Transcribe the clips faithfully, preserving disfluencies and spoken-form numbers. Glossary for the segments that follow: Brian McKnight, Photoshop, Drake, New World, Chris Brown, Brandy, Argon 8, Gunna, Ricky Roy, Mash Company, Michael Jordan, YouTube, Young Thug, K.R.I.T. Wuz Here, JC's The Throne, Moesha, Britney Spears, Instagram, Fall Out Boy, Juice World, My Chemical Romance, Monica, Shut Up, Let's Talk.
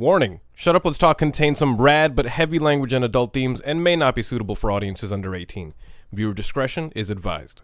Warning. Shut Up, Let's Talk contains some rad but heavy language and adult themes and may not be suitable for audiences under eighteen. Viewer discretion is advised.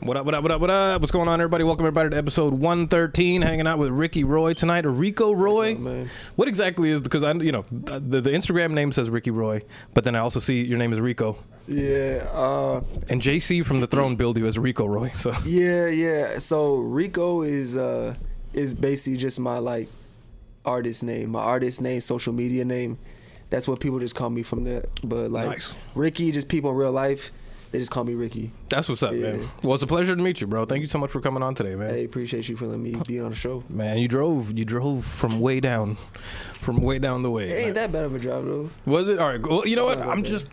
What up, what up, what up, what up? What's going on, everybody? Welcome, everybody, to episode one thirteen. Hanging out with Ricky Roy tonight, or Rico Roy. What's up, man? What exactly is, because I, you know, the, the Instagram name says Ricky Roy, but then I also see your name is Rico. Yeah. Uh, and J C from The Throne billed you as Rico Roy, so. Yeah, yeah. So Rico is uh, is basically just my, like, artist name. My artist name, social media name. That's what people just call me from that. But, like, nice. Ricky, just people in real life. They just call me Ricky. That's what's up, yeah. Man. Well, it's a pleasure to meet you, bro. Thank you so much for coming on today, man. Hey, appreciate you for letting me be on the show. Man, you drove. You drove from way down, from way down the way. It ain't that bad of a drive, though. Was it? All right. Well, you know what? I'm just,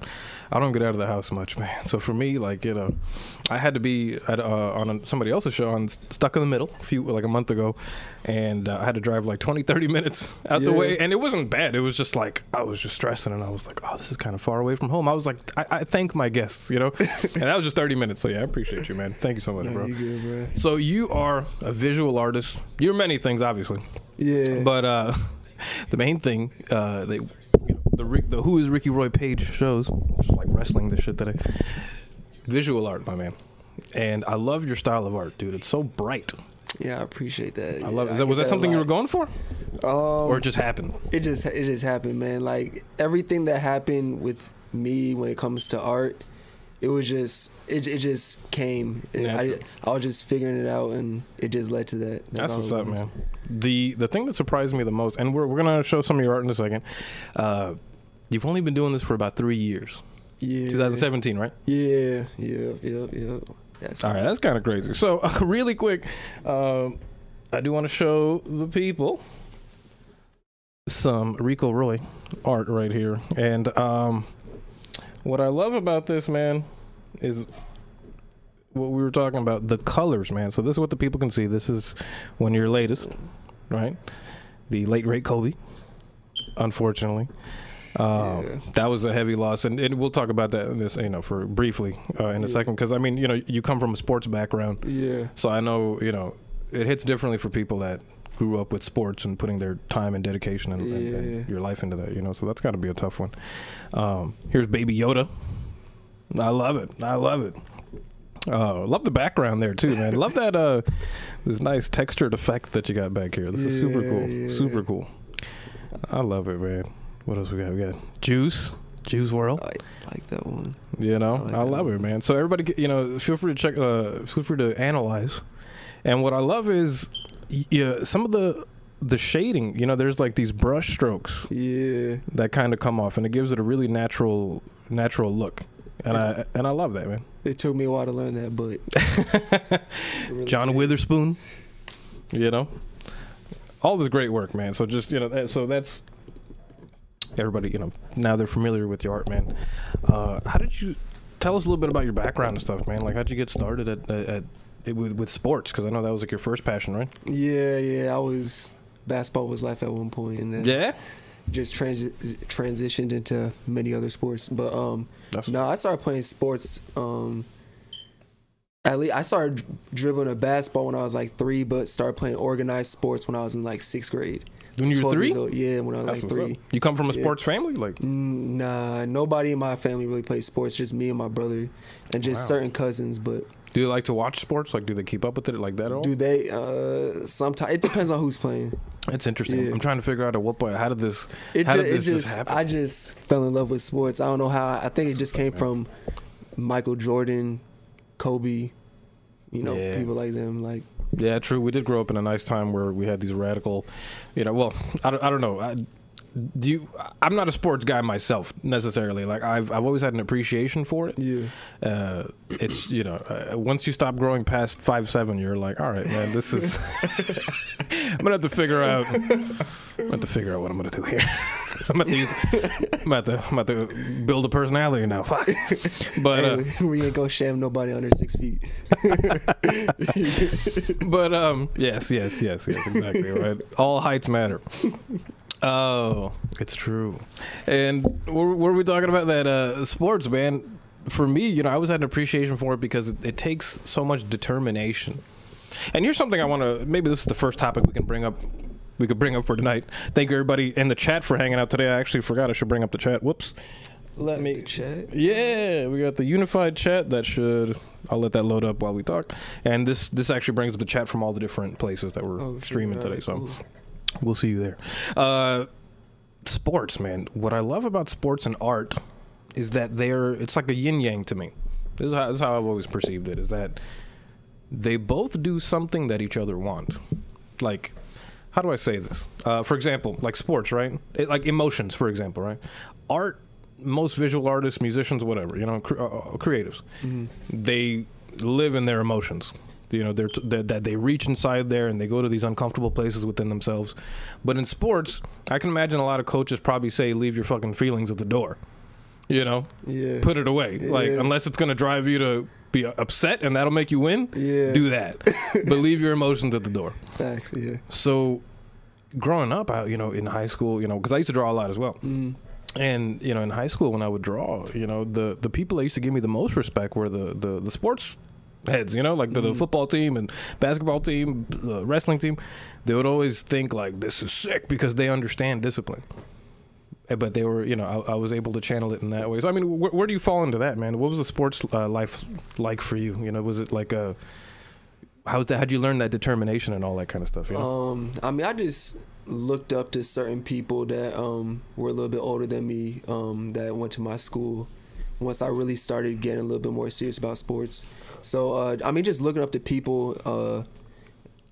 I don't get out of the house much, man. So for me, like, you know, I had to be at, uh, on a, somebody else's show on Stuck in the Middle a few, like a month ago, and uh, I had to drive like twenty, thirty minutes out yeah. the way, and it wasn't bad. It was just like I was just stressing, and I was like, oh, this is kind of far away from home. I was like, I, I thank my guests, you know. And that was just thirty minutes, so yeah, I appreciate you, man. Thank you so much, no, bro. You good, bro. So you are a visual artist. You're many things, obviously. Yeah. But uh, the main thing, uh, they, the the Who Is Ricky Roy page shows, just like wrestling this shit today. Visual art, my man. And I love your style of art, dude. It's so bright. Yeah, I appreciate that. I love it. Is that, was that something you were going for, um, or it just happened? It just it just happened, man. Like everything that happened with me when it comes to art. It was just, it, it just came. It, I, I was just figuring it out, and it just led to that. That's, That's what's up, man. The the thing that surprised me the most, and we're, we're going to show some of your art in a second, uh, you've only been doing this for about three years. Yeah. twenty seventeen, right? Yeah, yeah, yeah, yeah. That's All right, that's kind of crazy. So, uh, really quick, uh, I do want to show the people some Rico Roy art right here. And um, what I love about this, man, is what we were talking about, the colors, man. So this is what the people can see. This is one of your latest, right? The late, great Kobe, unfortunately. Um, yeah. That was a heavy loss, and, and we'll talk about that in this, you know, for briefly uh, in a yeah. second, because, I mean, you know, you come from a sports background. Yeah. So I know, you know, it hits differently for people that grew up with sports and putting their time and dedication and, yeah, and, and yeah. your life into that, you know, so that's got to be a tough one. Um, here's Baby Yoda. I love it. I love it. Uh, love the background there, too, man. Love that, uh, this nice textured effect that you got back here. This yeah, is super cool. Yeah. Super cool. I love it, man. What else we got? We got Juice. Juice World. I like that one. You know, I, like I love one. it, man. So everybody, you know, feel free to check, uh, feel free to analyze. And what I love is, yeah, some of the the shading, you know, there's like these brush strokes, yeah, that kind of come off, and it gives it a really natural, natural look, and I and I love that, man. It took me a while to learn that, but really John Carewitherspoon, you know, all this great work, man. So just you know, that, so that's everybody, you know, now they're familiar with your art, man. Uh, how did you tell us a little bit about your background and stuff, man? Like, how'd you get started at at It with, with sports, because I know that was like your first passion, right? Yeah, yeah. I was basketball was life at one point, and then yeah, just transi transitioned into many other sports. But um, no, I started playing sports. Um, at least I started dribbling a basketball when I was like three, but started playing organized sports when I was in like sixth grade. When you were three? Yeah, when I was That's like three. Up. You come from a yeah. sports family, like? Nah, nobody in my family really played sports. Just me and my brother, and just wow. certain cousins, but. Do you like to watch sports? Like, do they keep up with it like that at all? Do they? Uh, sometimes. It depends on who's playing. It's interesting. Yeah. I'm trying to figure out at what point. How did this, it how ju did this it just, just happen? I just fell in love with sports. I don't know how. I think That's it just came up, from Michael Jordan, Kobe, you know, yeah. people like them. Like, yeah, true. We did grow up in a nice time where we had these radical, you know, well, I don't, I don't know. I, do you, I'm not a sports guy myself necessarily. Like I've I've always had an appreciation for it. Yeah. Uh, it's you know uh, once you stop growing past five seven, you're like, all right, man, this is. I'm gonna have to figure out. I'm gonna have to figure out what I'm gonna do here. I'm about to, use, I'm, about to, I'm about to build a personality now. Fuck. But uh, hey, we ain't gonna sham nobody under six feet. But um, yes, yes, yes, yes, exactly right. All heights matter. Oh, it's true. And what were we talking about? That uh, sports, man. For me, you know, I always had an appreciation for it because it, it takes so much determination. And here's something I want to. Maybe this is the first topic we can bring up. We could bring up for tonight. Thank you, everybody in the chat for hanging out today. I actually forgot I should bring up the chat. Whoops. Let me chat. Yeah, we got the unified chat. That should. I'll let that load up while we talk. And this this actually brings up the chat from all the different places that we're oh, streaming right. today. So. Ooh. We'll see you there. Uh, sports, man. What I love about sports and art is that they're, it's like a yin-yang to me. This is, how, this is how I've always perceived it, is that they both do something that each other want. Like, how do I say this? Uh, for example, like sports, right? It, like emotions, for example, right? Art, most visual artists, musicians, whatever, you know, cre- uh, creatives, mm-hmm. they live in their emotions. You know, they're t- they're, that they reach inside there and they go to these uncomfortable places within themselves. But in sports, I can imagine a lot of coaches probably say, leave your fucking feelings at the door. You know? Yeah. Put it away. Yeah. Like, unless it's going to drive you to be upset and that'll make you win, yeah. do that. But leave your emotions at the door. Facts, yeah. So, growing up, I, you know, in high school, you know, because I used to draw a lot as well. Mm. And, you know, in high school when I would draw, you know, the, the people that used to give me the most respect were the, the, the sports heads, you know, like the, the football team and basketball team, uh, wrestling team. They would always think like, this is sick, because they understand discipline. But they were, you know, I, I was able to channel it in that way. So I mean, wh- where do you fall into that, man? What was the sports uh, life like for you? You know, was it like a, how's that, how'd you learn that determination and all that kind of stuff? You know? Um, I mean, I just looked up to certain people that um, were a little bit older than me, um, that went to my school. Once I really started getting a little bit more serious about sports. So, uh, I mean, just looking up to people, uh,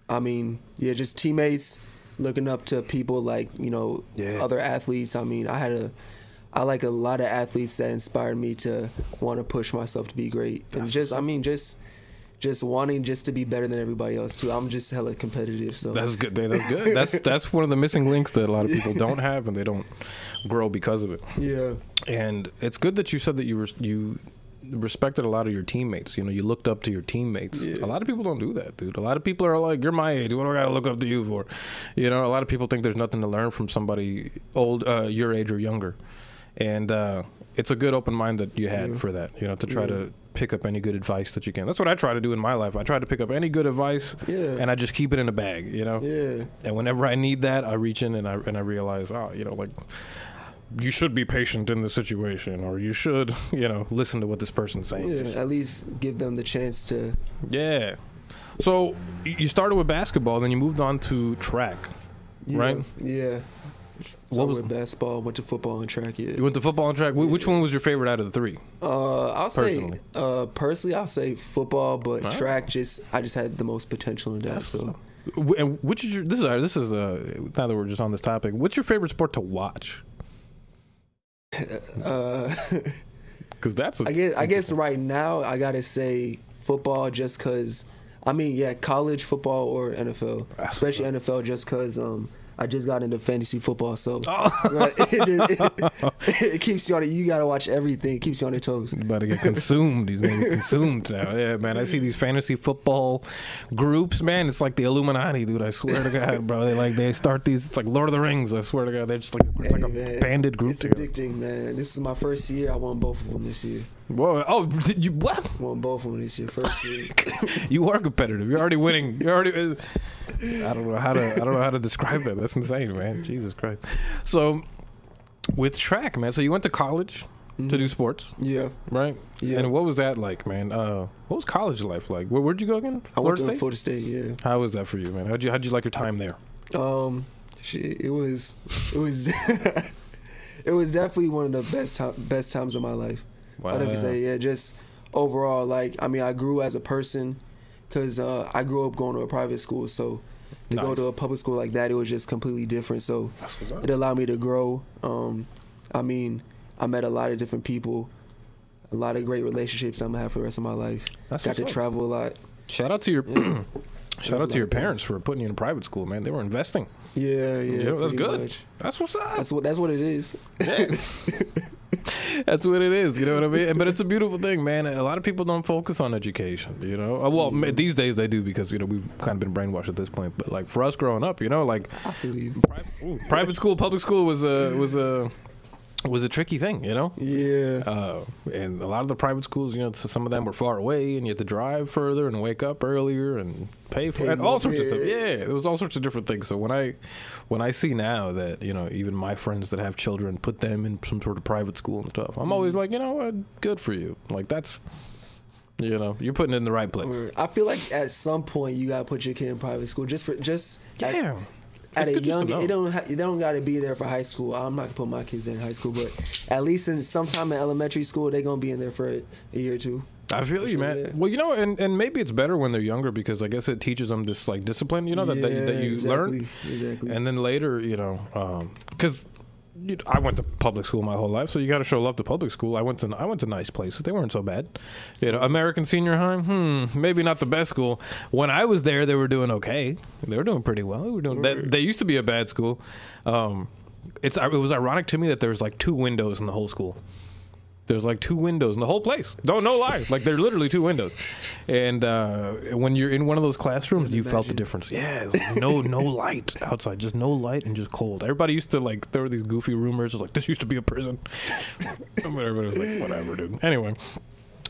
I mean, yeah, just teammates, looking up to people like, you know, yeah. other athletes. I mean, I had a, I like a lot of athletes that inspired me to want to push myself to be great. And That's just, I mean, just, just wanting just to be better than everybody else too. I'm just hella competitive. So that's good. That's good. That's that's one of the missing links that a lot of people don't have, and they don't grow because of it. Yeah. And it's good that you said that you were you respected a lot of your teammates. You know, you looked up to your teammates. Yeah. A lot of people don't do that, dude. A lot of people are like, "You're my age. What do I gotta look up to you for?" You know, a lot of people think there's nothing to learn from somebody old, uh, your age or younger. And uh, it's a good open mind that you had yeah. for that. You know, to try yeah. to. pick up any good advice that you can. That's what I try to do in my life. I try to pick up any good advice yeah. and I just keep it in a bag, you know? Yeah. And whenever I need that, I reach in and I and I realize, oh, you know, like, you should be patient in this situation, or you should, you know, listen to what this person's saying. Yeah, at least give them the chance to. Yeah. So you started with basketball, then you moved on to track, yeah. right? Yeah. What was basketball? Went to football and track. Yeah, you went to football and track. Yeah. Which one was your favorite out of the three? Uh, I'll personally. say uh, personally, I'll say football, but right. track just I just had the most potential in that. That's so, awesome. And which is your, this is our, this is uh, now that we're just on this topic. What's your favorite sport to watch? Because uh, that's a, I guess I guess right now I gotta say football, just because I mean yeah college football or N F L, that's especially awesome. N F L, just because um. I just got into fantasy football, so oh. right, it, just, it, it keeps you on it. You got to watch everything. It keeps you on your toes. You're about to get consumed. He's being consumed now. Yeah, man. I see these fantasy football groups, man. It's like the Illuminati, dude. I swear to God, bro. They like they start these. It's like Lord of the Rings. I swear to God. They're just like, it's hey, like man, a banded group. It's together. Addicting, man. This is my first year. I won both of them this year. Whoa! Oh, did you what? Won both of them this year. First year. You are competitive. You're already winning. You're already. I don't know how to. I don't know how to describe that. That's insane, man. Jesus Christ. So, with track, man. So you went to college mm-hmm. to do sports. Yeah. Right. Yeah. And what was that like, man? Uh, what was college life like? Where, where'd you go again? I Florida went to Florida State. Yeah. How was that for you, man? How'd you How'd you like your time there? Um, shit, it was it was it was definitely one of the best time, best times of my life. Wow. I'd have to say, yeah, just overall, like, I mean, I grew as a person because uh, I grew up going to a private school, so to nice. go to a public school like that, it was just completely different. So it allowed me to grow. Um, I mean, I met a lot of different people, a lot of great relationships I'm gonna have for the rest of my life. That's Got to up. travel a lot. Shout out to your yeah. shout out to your parents for putting you in private school, man. They were investing. Yeah, yeah. yeah that's good. Much. That's what's up. That's what that's what it is. Yeah. That's what it is, you know what I mean? But it's a beautiful thing, man. A lot of people don't focus on education, you know? Well, mm-hmm. these days they do because, you know, we've kind of been brainwashed at this point. But, like, for us growing up, you know, like, pri- ooh, private school, public school was a, was a, was a tricky thing, you know? Yeah. Uh, and a lot of the private schools, you know, some of them were far away, and you had to drive further and wake up earlier and pay for it, and all sorts of stuff. Yeah, there was all sorts of different things. So when I when I see now that, you know, even my friends that have children put them in some sort of private school and stuff, I'm always like, you know what, good for you. Like, that's, you know, you're putting it in the right place. I feel like at some point you got to put your kid in private school just for, just. Yeah. At, At it's a young, it don't ha- it don't got to be there for high school. I'm not gonna put my kids in high school, but at least in sometime in elementary school, they're gonna be in there for a, a year or two. I feel you, man. Yeah. Well, you know, and, and maybe it's better when they're younger because I guess it teaches them this like discipline, you know, that yeah, that, that you exactly, learn, exactly. And then later, you know, because um, I went to public school my whole life, so you got to show love to public school. I went to I went to nice places; they weren't so bad. You know, American Senior High, hmm, maybe not the best school. When I was there, they were doing okay. They were doing pretty well. They were doing. They, they used to be a bad school. Um, it's it was ironic to me that there was like two windows in the whole school. There's like two windows in the whole place. Don't no lie. Like there's literally two windows. And uh, when you're in one of those classrooms, you imagine. felt the difference. Yeah, like no no light outside, just no light and just cold. Everybody used to like there were these goofy rumors like this used to be a prison. But everybody was like whatever, dude. Anyway,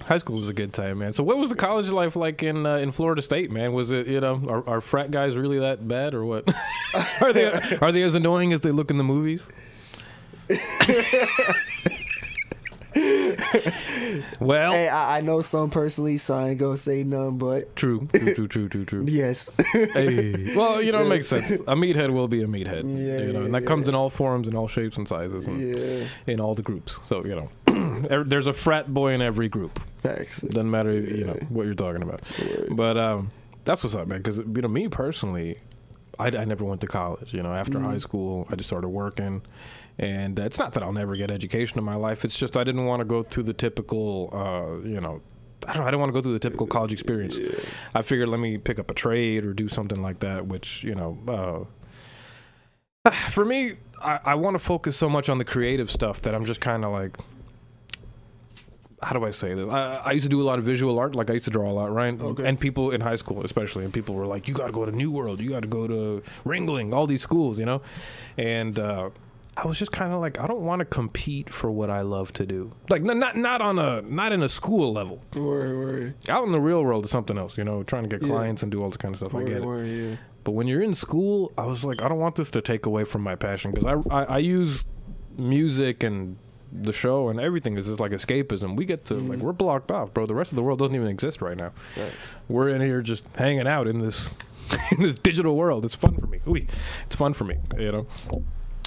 high school was a good time, man. So what was the college life like in uh, in Florida State, man? Was it, you know, are, are frat guys really that bad or what? are they are they as annoying as they look in the movies? Well, hey, I, I know some personally, so I ain't gonna say none. But true, true, true, true, true, true. Yes. Hey, well, you know, it makes sense. A meathead will be a meathead, yeah, you know, and that yeah. comes in all forms and all shapes and sizes, and yeah. in all the groups. So you know, there's a frat boy in every group. Thanks. Doesn't matter, yeah. you know, what you're talking about. Yeah. But um, that's what's up, man. Because you know, me personally, I, I never went to college. You know, after mm. high school, I just started working. And it's not that I'll never get education in my life. It's just I didn't want to go through the typical, uh, you know, I don't, I didn't want to go through the typical college experience. Yeah. I figured let me pick up a trade or do something like that, which, you know, uh, for me, I, I want to focus so much on the creative stuff that I'm just kind of like, how do I say this? I, I used to do a lot of visual art. Like, I used to draw a lot, right? Okay. And people in high school, especially, and people were like, you got to go to New World. You got to go to Ringling, all these schools, you know? And, uh, I was just kind of like, I don't want to compete for what I love to do. Like, n- not not on a not in a school level. Worry, worry. Out in the real world is something else, you know, trying to get yeah. clients and do all this kind of stuff. Worry, I get it. Worry, yeah. But when you're in school, I was like, I don't want this to take away from my passion because I, I I use music and the show and everything is just like escapism. We get to mm-hmm. like we're blocked off, bro. The rest of the world doesn't even exist right now. Right. We're in here just hanging out in this in this digital world. It's fun for me. Ooh, it's fun for me, you know.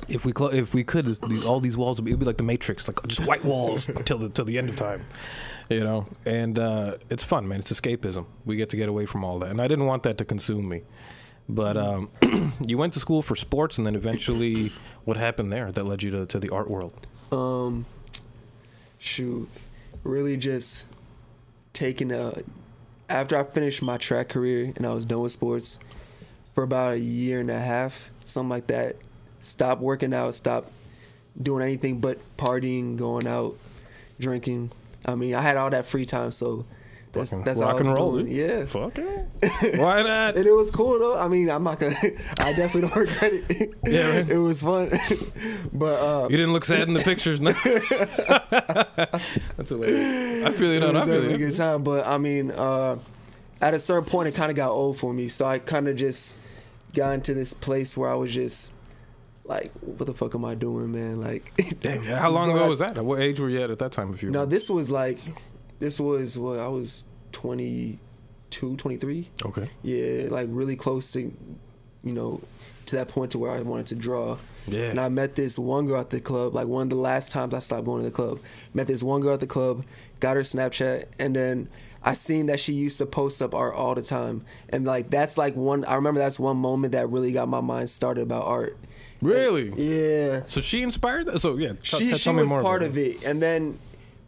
If we clo- if we could, these, all these walls would be, it'd be like the Matrix, like just white walls till the till the end of time, you know. And uh, it's fun, man. It's escapism. We get to get away from all that, and I didn't want that to consume me. But um, you went to school for sports, and then eventually, what happened there that led you to, to the art world? Um, shoot, really just taking a. After I finished my track career and I was done with sports for about a year and a half, something like that. Stop working out, stop doing anything but partying, going out, drinking. I mean, I had all that free time, so that's Fucking that's rock how I was and roll, doing. Dude. Yeah, fuck it. Why not? And it was cool though. I mean, I'm not gonna. I definitely don't regret it. Yeah, right? It was fun. But uh, you didn't look sad in the pictures, no. That's hilarious. I feel you. It was definitely a good time, but I mean, uh, at a certain point, it kind of got old for me, so I kind of just got into this place where I was just. Like, what the fuck am I doing, man? Like, damn. How long ago was that? At what age were you at at that time? If you now, this was like, this was what I was twenty-two, twenty-three. Okay. Yeah, like really close to, you know, to that point to where I wanted to draw. Yeah. And I met this one girl at the club. Like one of the last times I stopped going to the club, met this one girl at the club, got her Snapchat, and then I seen that she used to post up art all the time, and like that's like one. I remember that's one moment that really got my mind started about art. Really? And, yeah. So she inspired that. So yeah, t- she t- she was part of it. And then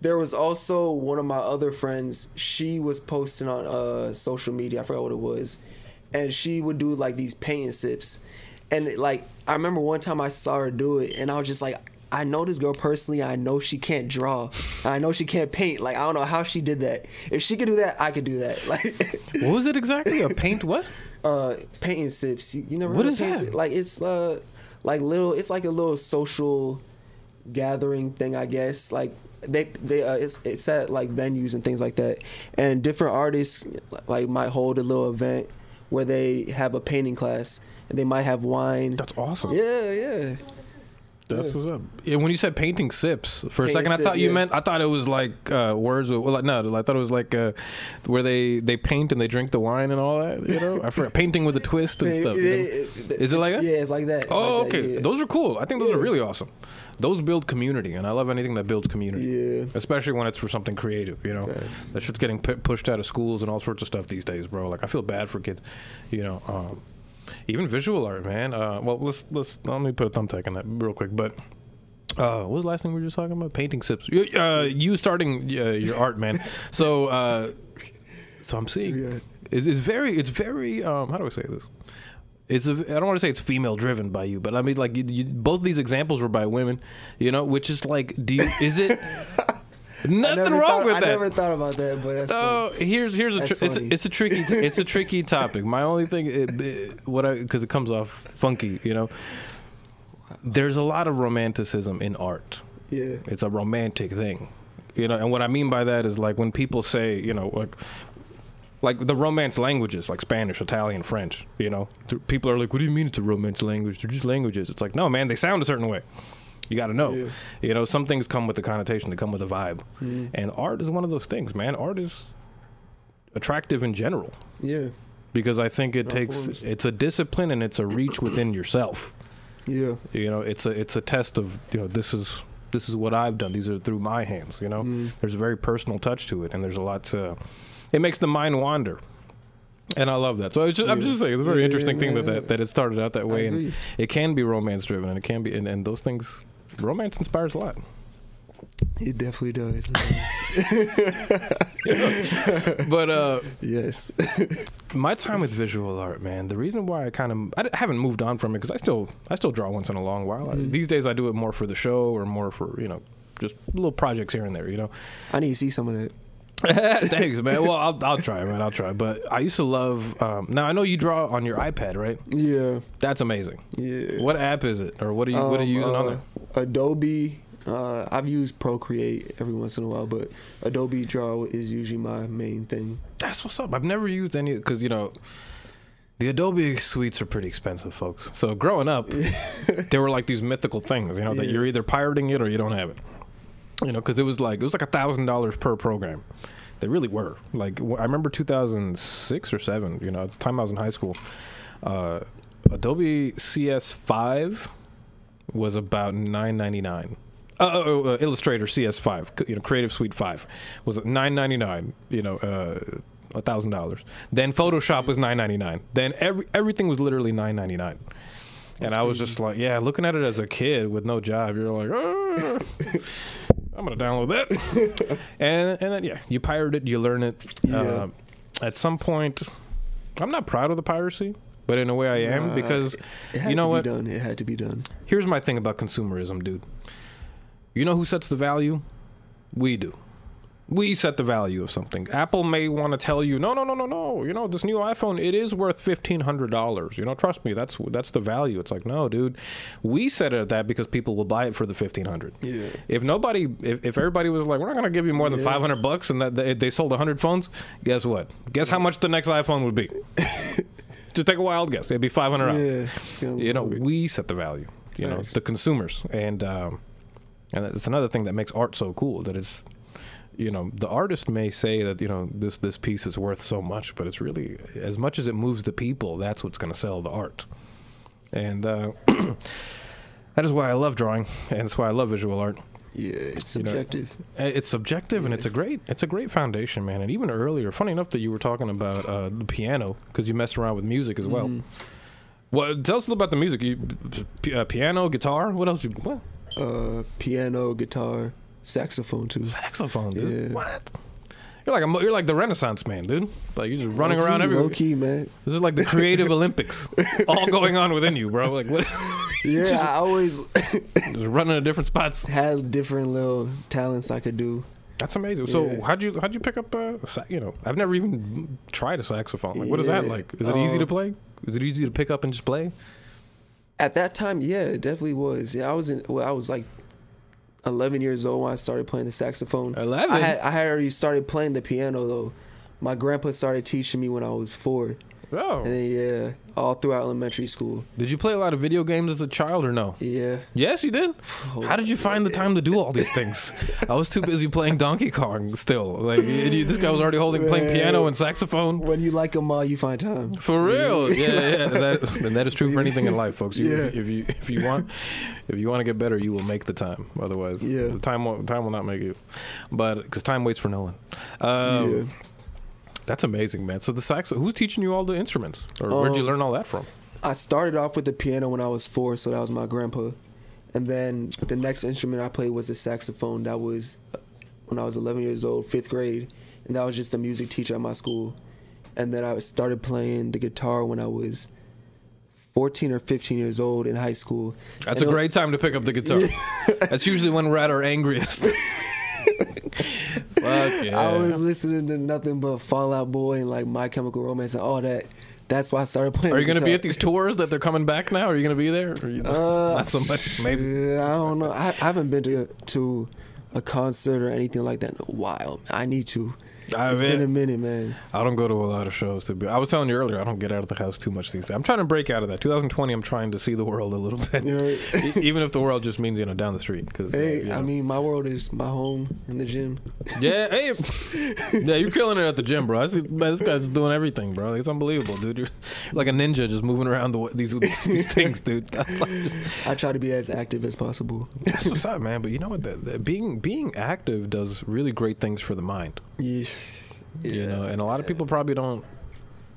there was also one of my other friends. She was posting on uh social media. I forgot what it was, and she would do like these paint and sips, and like I remember one time I saw her do it, and I was just like, I know this girl personally. I know she can't draw. I know she can't paint. Like, I don't know how she did that. If she could do that, I could do that. Like, what was it exactly? A paint what? Uh, paint and sips. You, you never what is that? It. Like, it's uh, like little. It's like a little social gathering thing, I guess. Like they they uh, it's it's at like venues and things like that. And different artists like might hold a little event where they have a painting class and they might have wine. That's awesome. Yeah, yeah. That's yeah. what's up. Yeah, when you said painting sips for painting a second, I sip, thought you yeah. meant I thought it was like uh, words. With, well, like, no, I thought it was like uh, where they, they paint and they drink the wine and all that. You know, I forgot, painting with a twist and stuff. It, it, it, is it like that? Yeah, it's like that. It's oh, like okay. That, yeah. Those are cool. I think those yeah. are really awesome. Those build community, and I love anything that builds community. Yeah. Especially when it's for something creative. You know, nice. That shit's getting p- pushed out of schools and all sorts of stuff these days, bro. Like I feel bad for kids. You know. Um, Even visual art, man. Uh, well, let's let's let me put a thumbtack on that real quick. But uh, what was the last thing we were just talking about? Painting sips. Uh, you starting uh, your art, man. So uh, so I'm seeing yeah. it's, it's very it's very um, how do I say this? It's a, I don't want to say it's female driven by you, but I mean like you, you, both these examples were by women, you know. Which is like, do you, is it? Nothing wrong thought, with I that. I never thought about that, but that's oh, funny. here's here's a tr- it's, it's a tricky t- it's a tricky topic. My only thing, it, it, what I because it comes off funky, you know. There's a lot of romanticism in art. Yeah, it's a romantic thing, you know. And what I mean by that is like when people say, you know, like. Like the romance languages, like Spanish, Italian, French, you know. People are like, what do you mean it's a romance language? They're just languages. It's like, no, man, they sound a certain way. You got to know, yeah. you know, some things come with the connotation, they come with a vibe. Mm. And art is one of those things, man. Art is attractive in general. Yeah. Because I think it no takes, forms. It's a discipline and it's a reach within yourself. Yeah. You know, it's a, it's a test of, you know, this is, this is what I've done. These are through my hands, you know, mm. there's a very personal touch to it. And there's a lot to, it makes the mind wander. And I love that. So I was just, yeah. I'm just saying, it's a very yeah, interesting yeah, thing yeah, that, yeah. that that it started out that way. And it can be romance driven and it can be, and, and those things, romance inspires a lot. It definitely does. But uh yes. My time with visual art, man, the reason why I kind of I haven't moved on from it because I still I still draw once in a long while. Mm-hmm. I, these days I do it more for the show or more for, you know, just little projects here and there, you know. I need to see some of that. Thanks, man. Well, I'll I'll try, man. I'll try. But I used to love. Um, now I know you draw on your iPad, right? Yeah. That's amazing. Yeah. What app is it, or what are you um, what are you using uh, on there? Adobe. Uh, I've used Procreate every once in a while, but Adobe Draw is usually my main thing. That's what's up. I've never used any because you know. The Adobe suites are pretty expensive, folks. So growing up, there were like these mythical things, you know, yeah. that you're either pirating it or you don't have it. You know, because it was like it was like a thousand dollars per program. They really were. Like I remember two thousand six or seven. You know, at the time I was in high school, uh, Adobe C S five was about nine ninety-nine. Uh, uh, uh, Illustrator C S five, you know, Creative Suite five was nine ninety-nine. You know, uh, a thousand dollars. Then Photoshop was nine ninety-nine. Then every everything was literally nine ninety-nine. And I was just like, yeah, looking at it as a kid with no job, you're like, oh. I'm going to download that. and and then, yeah, you pirate it, you learn it. Yeah. Uh, at some point, I'm not proud of the piracy, but in a way I am nah, because, it, it had you know to what? Be done. It had to be done. Here's my thing about consumerism, dude. You know who sets the value? We do. We set the value of something. Apple may want to tell you, no, no, no, no, no. You know, this new iPhone, it is worth fifteen hundred dollars. You know, trust me, that's that's the value. It's like, no, dude, we set it at that because people will buy it for the fifteen hundred dollars. Yeah. If nobody, if, if everybody was like, we're not going to give you more than yeah. five hundred bucks, and that they, they sold one hundred phones, guess what? Guess how much the next iPhone would be? Just take a wild guess. It'd be five hundred dollars. Yeah, you know, weird. We set the value. You Thanks. know, the consumers, and um, and it's another thing that makes art so cool that it's. You know, the artist may say that, you know, this this piece is worth so much, but it's really, as much as it moves the people, that's what's going to sell the art. And uh, that is why I love drawing, and that's why I love visual art. Yeah, it's subjective. You know, it's subjective, yeah. And it's a great, it's a great foundation, man. And even earlier, funny enough that you were talking about uh, the piano, because you messed around with music as well. Mm. Well, tell us a little about the music. You, p- uh, piano, guitar. What else? You, what? Uh, piano, guitar, saxophone too. Saxophone, dude. Yeah. What? You're like a, you're like the Renaissance man, dude. Like you're just running low around key, everywhere. Low key, man. This is like the creative Olympics, all going on within you, bro. Like what? Yeah, just, I always just running to different spots. Had different little talents I could do. That's amazing. So yeah. how'd you how'd you pick up? Uh, you know, I've never even tried a saxophone. Like what is yeah. that like? Is it um, easy to play? Is it easy to pick up and just play? At that time, yeah, it definitely was. Yeah, I was in. Well, I was like eleven years old when I started playing the saxophone. eleven? I had, I had already started playing the piano, though. My grandpa started teaching me when I was four. Oh. And then, yeah, all throughout elementary school. Did you play a lot of video games as a child or no? Yeah. Yes, you did? Oh, how did you find yeah. the time to do all these things? I was too busy playing Donkey Kong still. Like you, this guy was already holding Man. playing piano and saxophone. When you like them all, you find time. For real. Yeah, yeah. That, and that is true for anything in life, folks. You, yeah. If you if you want if you want to get better, you will make the time. Otherwise, yeah. the time will, time will not make you. But because time waits for no one. Um, yeah. That's amazing, man. So the sax, who's teaching you all the instruments? Or um, where'd you learn all that from? I started off with the piano when I was four, so that was my grandpa. And then the next instrument I played was the saxophone. That was when I was eleven years old, fifth grade. And that was just a music teacher at my school. And then I started playing the guitar when I was fourteen or fifteen years old in high school. That's and a great was, time to pick up the guitar. Yeah. That's usually when we're at our angriest. Fuck yeah. I was listening to nothing but Fall Out Boy and like My Chemical Romance and all that. That's why I started playing. Are you going to be at these tours that they're coming back now? Are you going to be there? Or you, uh, not so much, maybe. I don't know. I, I haven't been to to a concert or anything like that in a while. I need to. I it's mean, been a minute, man. I don't go to a lot of shows. To be, I was telling you earlier, I don't get out of the house too much these days. I'm trying to break out of that. twenty twenty, I'm trying to see the world a little bit, right. Even if the world just means, you know, down the street. Cause, hey, uh, you know. I mean, my world is my home and the gym. Yeah, hey, yeah, you're killing it at the gym, bro. I see, man, this guy's doing everything, bro. It's unbelievable, dude. You're like a ninja, just moving around the, these these things, dude. Just, I try to be as active as possible. That's what's up, man. But you know what? The, the, being being active does really great things for the mind. Yes. Yeah, you know, and a lot of people probably don't,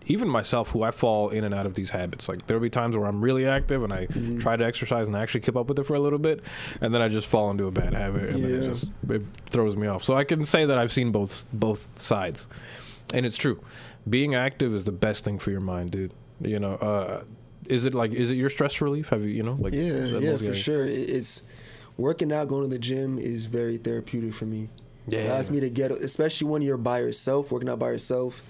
even myself, who I fall in and out of these habits. Like there'll be times where I'm really active and I mm-hmm. try to exercise and I actually keep up with it for a little bit, and then I just fall into a bad habit, and yeah. then it just it throws me off. So I can say that I've seen both both sides, and it's true. Being active is the best thing for your mind, dude. You know, uh, is it like is it your stress relief? Have you you know like yeah yeah for sure. It's working out, going to the gym is very therapeutic for me. Yeah. It allows me to get, especially when you're by yourself, working out by yourself,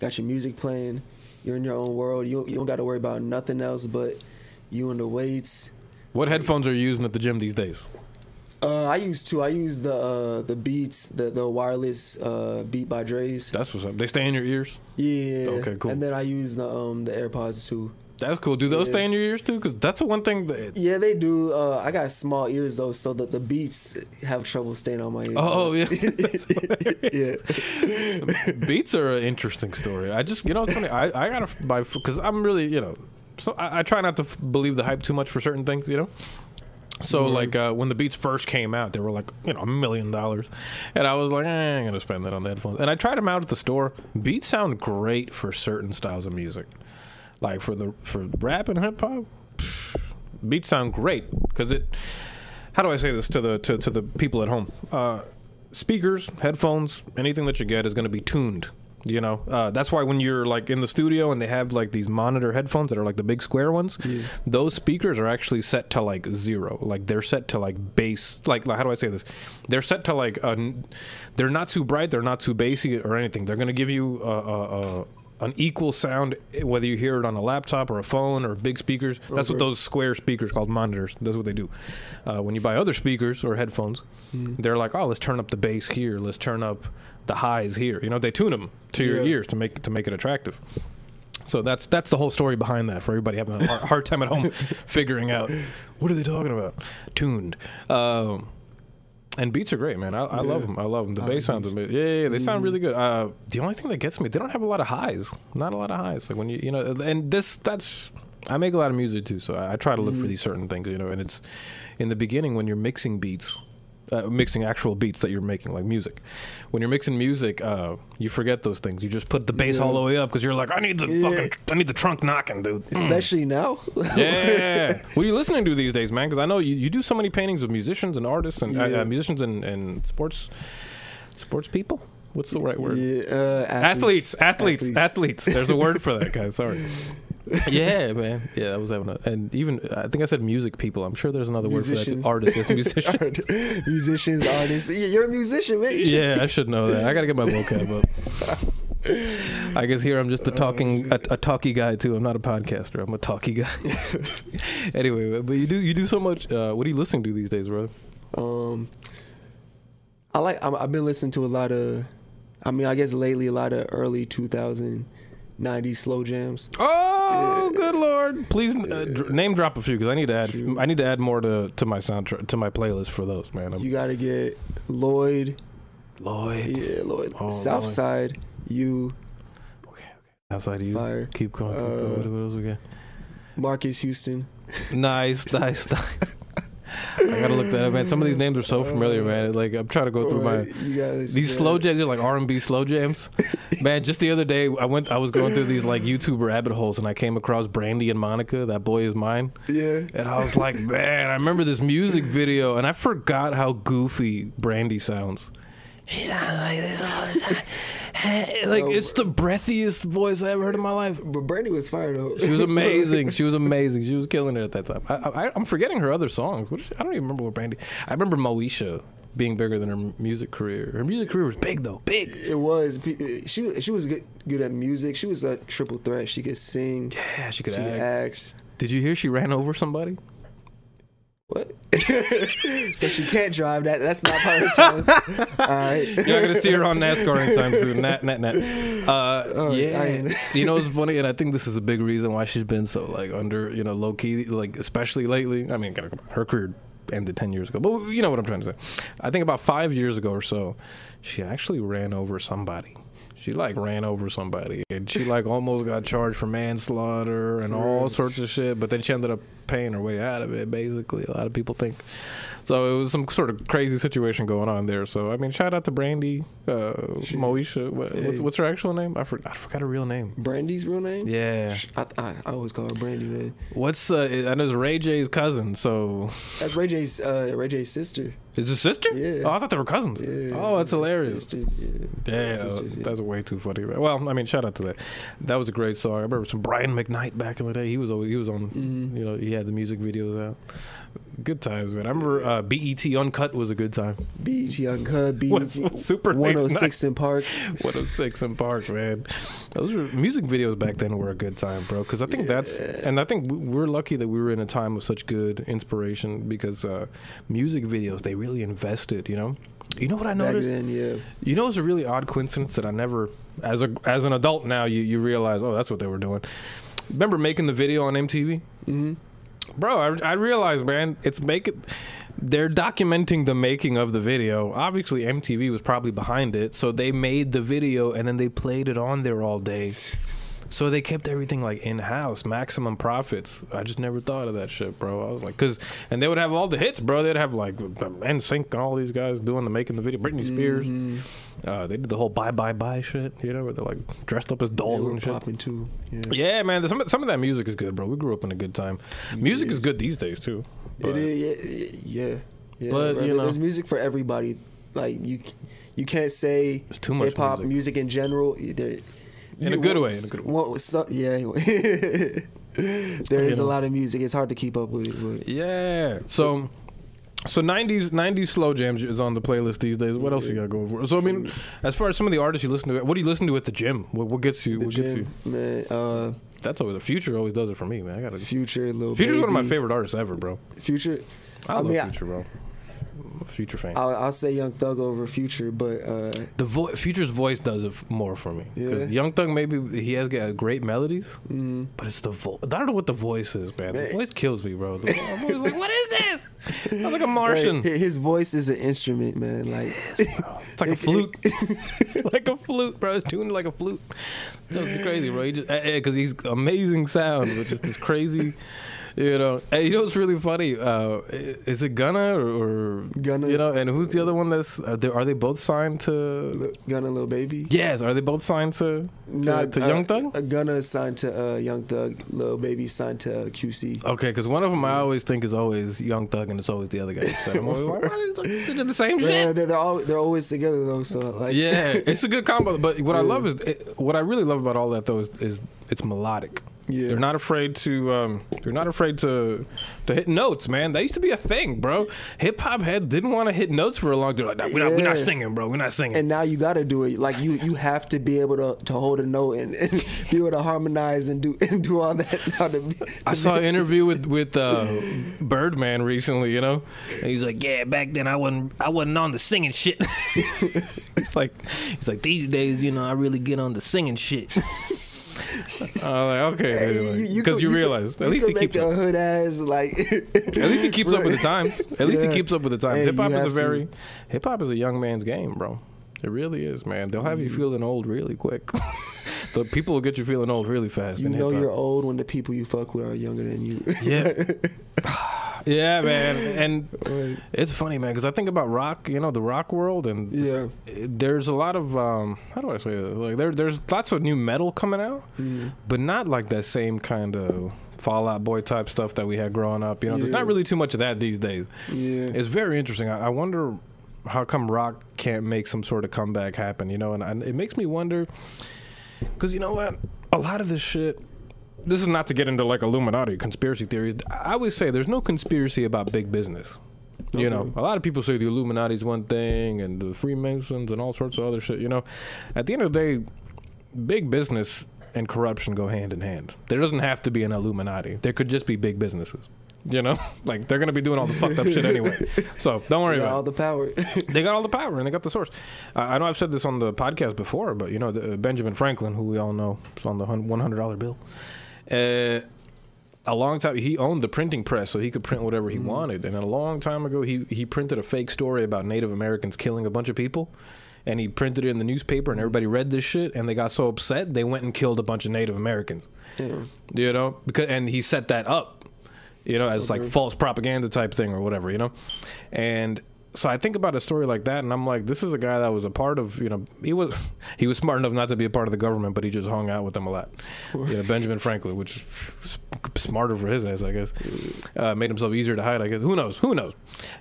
got your music playing, you're in your own world, you, you don't got to worry about nothing else but you and the weights. What headphones are you using at the gym these days? Uh, I use two. I use the uh, the Beats, the, the wireless uh, Beat by Dre's. That's what's up. They stay in your ears? Yeah. Okay, cool. And then I use the um, the AirPods too. That's cool. Do those yeah. stay in your ears too? Because that's the one thing that... Yeah, they do. Uh, I got small ears though, so that the Beats have trouble staying on my ears. Oh, yeah. yeah. Beats are an interesting story. I just, you know, it's funny. I, I got to buy... Because I'm really, you know... So I, I try not to f- believe the hype too much for certain things, you know? So, mm-hmm. like, uh, when the Beats first came out, they were, like, you know, a million dollars. And I was like, eh, I ain't going to spend that on the headphones. And I tried them out at the store. Beats sound great for certain styles of music. Like for the for rap and hip hop, Beats sound great because it. How do I say this to the to, to the people at home? Uh, speakers, headphones, anything that you get is going to be tuned. You know, uh, that's why when you're like in the studio and they have like these monitor headphones that are like the big square ones, yeah. those speakers are actually set to like zero. Like they're set to like bass. Like, like how do I say this? They're set to like uh, they're not too bright, they're not too bassy or anything. They're going to give you a. a, a an equal sound, whether you hear it on a laptop or a phone or big speakers. That's okay. What those square speakers called monitors, that's what they do. Uh, when you buy other speakers or headphones, mm. they're like, oh, let's turn up the bass here. Let's turn up the highs here. You know, they tune them to yeah. your ears to make to make it attractive. So that's that's the whole story behind that for everybody having a hard, hard time at home figuring out, what are they talking about? Tuned. Um, and Beats are great, man. I, I yeah. love them. I love them. The I bass sounds amazing. Yeah, yeah, yeah, they mm. sound really good. Uh, the only thing that gets me, they don't have a lot of highs. Not a lot of highs. Like when you, you know, and this, that's, I make a lot of music too, so I, I try to look mm. for these certain things, you know. And it's in the beginning when you're mixing beats, uh, mixing actual beats that you're making, like music. When you're mixing music, uh, you forget those things. You just put the bass yeah. all the way up because you're like, I need the yeah. fucking, I need the trunk knocking, dude. Especially mm. now. Yeah. What are you listening to these days, man? Because I know you, you do so many paintings of musicians and artists and yeah. uh, musicians and, and sports, sports people. What's the right word? Yeah, uh, athletes. Athletes, athletes, athletes, athletes. There's a word for that, guys. Sorry. Yeah, man. Yeah, I was having a, and even I think I said music people. I'm sure there's another musicians. word for that. Artists, musicians, Art, musicians, artists. You're a musician, man. Yeah, I should know that. I gotta get my vocab up. I guess here I'm just a talking, a, a talky guy too. I'm not a podcaster. I'm a talky guy. Anyway, but you do you do so much. Uh, what are you listening to these days, brother? Um, I like. I'm, I've been listening to a lot of. I mean, I guess lately a lot of early two thousand nineties slow jams. Oh, yeah. Good Lord! Please uh, yeah. d- name drop a few because I need to add. Shoot. I need to add more to, to my soundtrack to my playlist for those, man. I'm you gotta get Lloyd, Lloyd, yeah, Lloyd, oh, Southside, Lloyd. You. Okay, okay. Southside, you. Fire. Keep going. Keep going. Uh, what, what else we got? Marcus Houston. Nice, nice, nice. I gotta look that up, man. Some of these names are so familiar, man. Like I'm trying to go through my guys, these yeah. slow jams. They're like R and B slow jams, man. Just the other day, I went, I was going through these like YouTube rabbit holes, and I came across Brandy and Monica. That Boy Is Mine. Yeah. And I was like, man, I remember this music video, and I forgot how goofy Brandy sounds. She sounds like this all the time. Like no, it's the breathiest voice I ever heard in my life. But Brandy was fire though. She was amazing. She was amazing. She was killing it at that time. I, I, I'm forgetting her other songs. What is she? I don't even remember what Brandy. I remember Moesha being bigger than her music career. Her music career was big though. Big. It was. She she was good, good at music. She was a triple threat. She could sing. Yeah, she could she act. Could act. Did you hear she ran over somebody? What? So she can't drive. That that's not part of the talent. All right. You're not gonna see her on NASCAR anytime soon. Nat, nat, nat. Uh, oh, yeah. I mean. You know what's funny, and I think this is a big reason why she's been so like under, you know, low key, like especially lately. I mean, gotta come on. Her career ended ten years ago, but you know what I'm trying to say. I think about five years ago or so, she actually ran over somebody. She like ran over somebody, and she like almost got charged for manslaughter and all sorts of shit. But then she ended up paying her way out of it. Basically, a lot of people think so. It was some sort of crazy situation going on there. So I mean, shout out to Brandy, uh, Moesha. What, hey. what's, what's her actual name? I, for, I forgot her real name. Brandy's real name? Yeah, I, I, I always call her Brandy. Man, what's uh, I know it's Ray J's cousin. So that's Ray J's uh, Ray J's sister. Is his sister? Yeah. Oh, I thought they were cousins. Yeah. Oh, that's hilarious. Sisters, yeah. Yeah, sisters, yeah, that's way too funny. Well, I mean, shout out to that. That was a great song. I remember some Brian McKnight back in the day. He was always, he was on. Mm-hmm. You know, he had the music videos out. Good times, man. I remember uh, B E T Uncut was a good time. B E T Uncut, B E T what's, what's Super one oh six in Park. one oh six in Park, man. Those were music videos back then were a good time, bro. Because I think yeah. that's, and I think we're lucky that we were in a time of such good inspiration because uh, music videos, they really invested, you know. You know what I noticed? Back then, yeah. You know, it's a really odd coincidence that I never, as a as an adult now, you you realize, oh, that's what they were doing. Remember making the video on M T V? Mm-hmm. Bro, I, I realized, man, it's making. They're documenting the making of the video. Obviously, M T V was probably behind it, so they made the video and then they played it on there all day. So they kept everything like in house, maximum profits. I just never thought of that shit, bro. I was like, cause, and they would have all the hits, bro. They'd have like N Sync and all these guys doing the making the video. Britney Spears, mm-hmm. uh, they did the whole bye bye bye shit, you know, where they're like dressed up as dolls and shit. Popping too. Yeah. yeah, man. Some some of that music is good, bro. We grew up in a good time. Music yeah. is good these days too. It is, yeah, yeah. yeah but right. you know, there's music for everybody. Like you, you can't say hip hop music. music in general. There, In a, good way, in a good way. What, so, yeah. There is a lot of music. It's hard to keep up with. But. Yeah. So, so nineties, nineties slow jams is on the playlist these days. What else you got going for? So I mean, as far as some of the artists you listen to, what do you listen to at the gym? What, what gets you? The what gym, gets you? Man, uh, that's always the Future. Always does it for me, man. I got Future. Lil Future's Baby. One of my favorite artists ever, bro. Future. I, I love mean, Future, bro. Future fan. I'll, I'll say Young Thug over Future, but uh, the vo- Future's voice does it more for me. Because yeah. Young Thug, maybe he has got great melodies, mm. but it's the voice. I don't know what the voice is, man. The voice kills me, bro. The voice, I'm always like, what is this? I'm like a Martian. Right. His voice is an instrument, man. Like it is, bro. It's like a flute. It's like a flute, bro. It's tuned like a flute. So it's crazy, bro. Because he just, uh, uh, he's amazing sound, but just this crazy. You know, and you know what's really funny? Uh, is it Gunna or, or Gunna? You know, and who's the other one that's? Are they, are they both signed to Gunna, Lil Baby? Yes. Are they both signed to to, Not, to uh, Young Thug? Gunna is signed to uh, Young Thug. Lil Baby signed to Q C. Okay, because one of them I always think is always Young Thug, and it's always the other guy. So I'm always like, what? They did the same they're, shit. They're, they're, all, they're always together though. So like, yeah, it's a good combo. But what yeah. I love is it, what I really love about all that though is, is it's melodic. Yeah. They're not afraid to um, they're not afraid to to hit notes, man. That used to be a thing, bro. Hip hop head didn't want to hit notes for a long time. Like, nah, we're, yeah. not, we're not singing, bro. We're not singing. And now you got to do it. Like you, you have to be able to, to hold a note and, and be able to harmonize and do and do all that. To, to I saw an interview with with uh, Birdman recently, you know, and he's like, yeah, back then I wasn't I wasn't on the singing shit. It's like it's like these days, you know, I really get on the singing shit. I'm like, okay. Because you, you, you realize you at least he keeps up. Hood ass, like at least he keeps up with the times. At least yeah. he keeps up with the times. Hey, hip hop is a very to. hip hop is a young man's game, bro. It really is, man. They'll have mm. you feeling old really quick. The people will get you feeling old really fast. You know you're old when the people you fuck with are younger than you. Yeah. Yeah, man. And it's funny, man, because I think about rock, you know, the rock world, and yeah. there's a lot of um, how do I say that? Like there, there's lots of new metal coming out, mm. but not like that same kind of Fall Out Boy type stuff that we had growing up. You know, yeah. there's not really too much of that these days. Yeah, it's very interesting. I, I wonder how come rock can't make some sort of comeback happen. You know, and, and it makes me wonder because you know what, a lot of this shit. This is not to get into like Illuminati conspiracy theories. I always say there's no conspiracy about big business. Okay. You know, a lot of people say the Illuminati's one thing and the Freemasons and all sorts of other shit. You know, at the end of the day, big business and corruption go hand in hand. There doesn't have to be an Illuminati. There could just be big businesses. You know, like they're gonna be doing all the fucked up shit anyway. So don't worry about it. All the power. They got all the power and they got the source. Uh, I know I've said this on the podcast before, but you know, the, uh, Benjamin Franklin, who we all know, is on the one hundred dollar bill. Uh, a long time he owned the printing press, so he could print whatever he mm. wanted. And a long time ago, he he printed a fake story about Native Americans killing a bunch of people, and he printed it in the newspaper, and everybody read this shit, and they got so upset they went and killed a bunch of Native Americans. Mm. You know, because and he set that up, you know, as like false propaganda type thing or whatever, you know, and. So I think about a story like that, and I'm like, this is a guy that was a part of, you know, he was he was smart enough not to be a part of the government, but he just hung out with them a lot. You know, Benjamin Franklin, which is smarter for his ass, I guess. Uh, made himself easier to hide, I guess. Who knows? Who knows?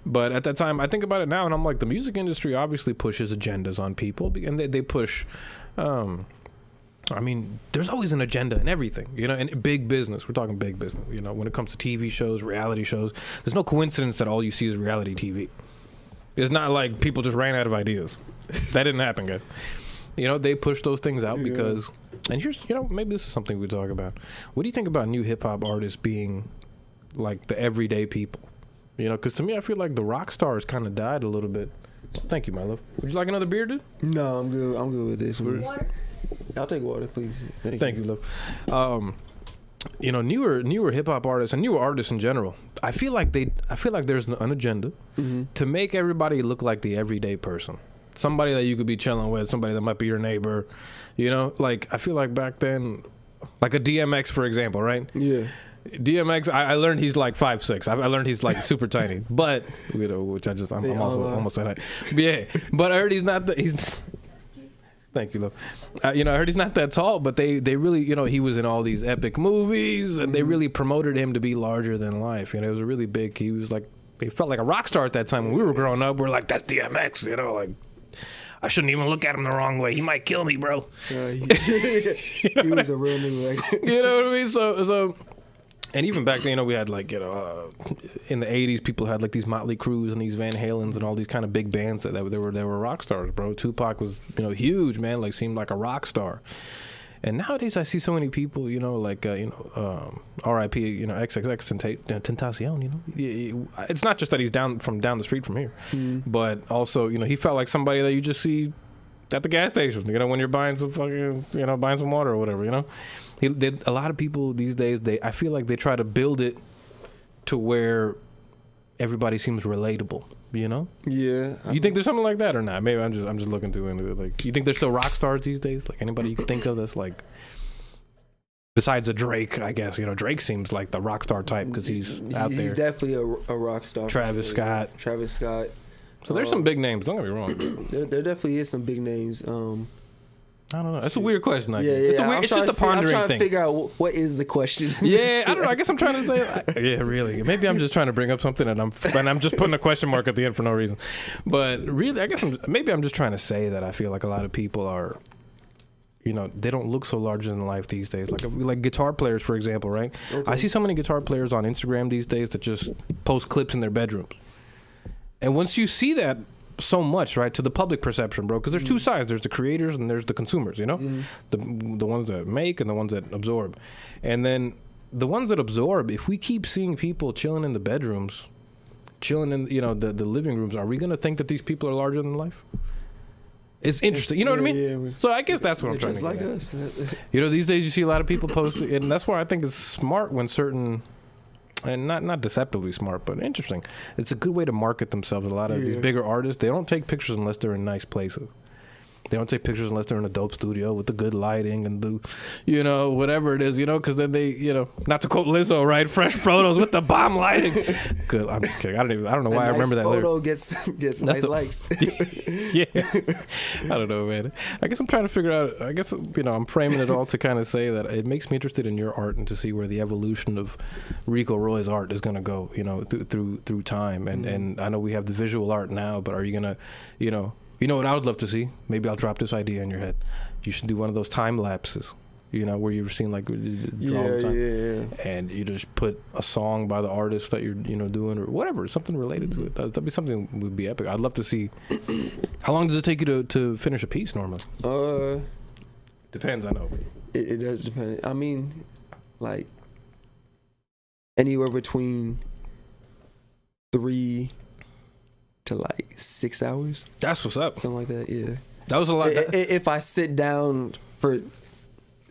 But at that time, I think about it now, and I'm like, the music industry obviously pushes agendas on people, and they, they push... Um, I mean, there's always an agenda in everything, you know, and big business. We're talking big business, you know, when it comes to T V shows, reality shows. There's no coincidence that all you see is reality T V. It's not like people just ran out of ideas. That didn't happen, guys. You know, they pushed those things out yeah. because... And here's, you know, maybe this is something we talk about. What do you think about new hip-hop artists being, like, the everyday people? You know, because to me, I feel like the rock stars kind of died a little bit. Thank you, my love. Would you like another beer, dude? No, I'm good. I'm good with this. Water? I'll take water, please. Thank, Thank you. you, love. Um... You know, newer newer hip hop artists and newer artists in general. I feel like they, I feel like there's an agenda mm-hmm. to make everybody look like the everyday person, somebody that you could be chilling with, somebody that might be your neighbor. You know, like I feel like back then, like a D M X for example, right? Yeah. D M X, I, I learned he's like five six. I, I learned he's like super tiny, but you know, which I just I'm, I'm also almost at height. Yeah, but I heard he's not the he's. Thank you, love. Uh, you know, I heard he's not that tall, but they, they really, you know, he was in all these epic movies, and mm-hmm. they really promoted him to be larger than life. You know, it was really big. He was like, he felt like a rock star at that time. When we were growing up, we we're like, that's D M X, you know, like, I shouldn't even look at him the wrong way. He might kill me, bro. Uh, he you know he was I, a real nigga. Like you know what I mean? So, so, and even back then, you know, we had like, you know, uh, in the eighties, people had like these Motley Crues and these Van Halens and all these kind of big bands that, that, that were that were rock stars, bro. Tupac was, you know, huge, man, like seemed like a rock star. And nowadays I see so many people, you know, like, uh, you know, um, R I P, you know, X X X Tentacion, you know. It's not just that he's down from down the street from here, mm. but also, you know, he felt like somebody that you just see at the gas station, you know, when you're buying some fucking, you know, buying some water or whatever, you know. He, they, a lot of people these days, they I feel like they try to build it to where everybody seems relatable, you know? Yeah. I you mean, think there's something like that or not? Maybe I'm just I'm just looking through into it. Like, you think there's still rock stars these days? Like anybody you can think of that's like Besides a Drake, I guess, you know, Drake seems like the rock star type because he's out he's there. He's definitely a, a rock star. Travis Scott. Travis Scott. So there's um, some big names. Don't get me wrong. there, there definitely is some big names. Um, I don't know. That's a weird question. I yeah, yeah. It's, a weird, it's just a pondering thing. I'm trying thing. to figure out what is the question. Yeah, I don't know. I guess I'm trying to say. Like, yeah, really. Maybe I'm just trying to bring up something and I'm and I'm just putting a question mark at the end for no reason. But really, I guess I'm, maybe I'm just trying to say that I feel like a lot of people are, you know, they don't look so larger than life these days. Like like guitar players, for example, right? Okay. I see so many guitar players on Instagram these days that just post clips in their bedrooms. And once you see that so much, right, to the public perception, bro, because there's mm. two sides. There's the creators and there's the consumers, you know, mm. the the ones that make and the ones that absorb. And then the ones that absorb, if we keep seeing people chilling in the bedrooms, chilling in, you know, the, the living rooms, are we going to think that these people are larger than life? It's interesting. You know yeah, what I mean? Yeah, was, so I guess that's what I'm trying to like get us. At. You know, these days you see a lot of people post, and that's why I think it's smart when certain... And not, not deceptively smart, but interesting. It's a good way to market themselves. A lot of yeah. these bigger artists, they don't take pictures unless they're in nice places. They don't take pictures unless they're in a dope studio with the good lighting and the, you know, whatever it is, you know, because then they, you know, not to quote Lizzo, right? Fresh photos with the bomb lighting. Good. I'm just kidding. I don't even, I don't know why nice I remember that photo lyric. Gets, gets nice the, likes. yeah. I don't know, man. I guess I'm trying to figure out, I guess, you know, I'm framing it all to kind of say that it makes me interested in your art and to see where the evolution of Rico Roy's art is going to go, you know, th through through time. And, mm. and I know we have the visual art now, but are you going to, you know, You know what I would love to see? Maybe I'll drop this idea in your head. You should do one of those time lapses, you know, where you've seen like draw yeah, all the time. Yeah, yeah. And you just put a song by the artist that you're, you know, doing or whatever, something related to it. That'd be something that would be epic. I'd love to see. How long does it take you to, to finish a piece normally? Uh, Depends, I know. It, it does depend. I mean, like anywhere between three to like six hours. That's what's up. Something like that. Yeah. That was a lot. If, if I sit down for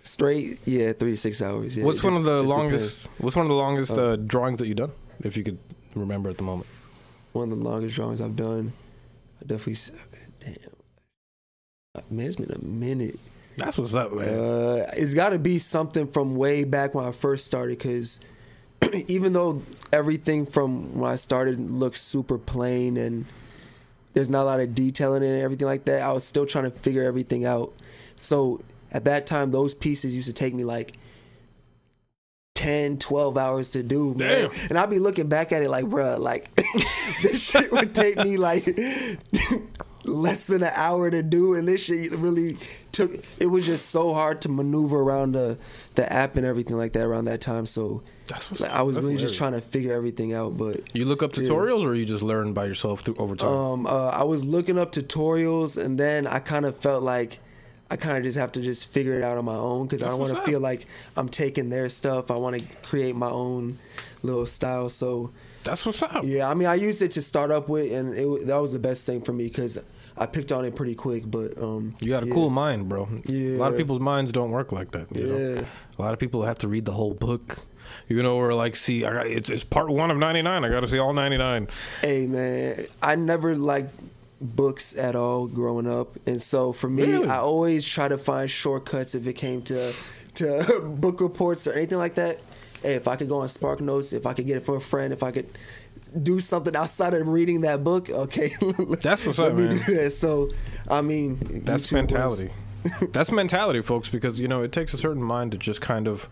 straight, yeah, three to six hours. Yeah, what's one just, of the longest? Depends. What's one of the longest uh, uh, drawings that you've done, if you could remember at the moment? One of the longest drawings I've done. I definitely. Damn. Man, it's been a minute. That's what's up, man. Uh, it's got to be something from way back when I first started, because even though everything from when I started looks super plain and there's not a lot of detail in it and everything like that, I was still trying to figure everything out. So at that time, those pieces used to take me like ten, twelve hours to do. Damn. Man. And I'd be looking back at it like, bruh, like this shit would take me like less than an hour to do, and this shit really took, it was just so hard to maneuver around the, the app and everything like that around that time. So that's what's, like, I was that's really hilarious. Just trying to figure everything out. But you look up tutorials, yeah. or you just learn by yourself through over time? Um, uh, I was looking up tutorials, and then I kind of felt like I kind of just have to just figure it out on my own, because I don't want to feel like I'm taking their stuff. I want to create my own little style. So that's what's up. Yeah, I mean, I used it to start up with, and it, that was the best thing for me, because I picked on it pretty quick, but um, you got a yeah. cool mind, bro. Yeah. A lot of people's minds don't work like that. You yeah. know? A lot of people have to read the whole book, you know, or like see, I got it's, it's part one of ninety-nine. I got to see all ninety-nine. Hey, man, I never liked books at all growing up, and so for me, really? I always try to find shortcuts if it came to to book reports or anything like that. Hey, if I could go on Spark Notes, if I could get it from a friend, if I could do something outside of reading that book, okay. That's what's up, man. Do that. So, I mean, that's YouTube mentality. That's mentality, folks, because, you know, it takes a certain mind to just kind of,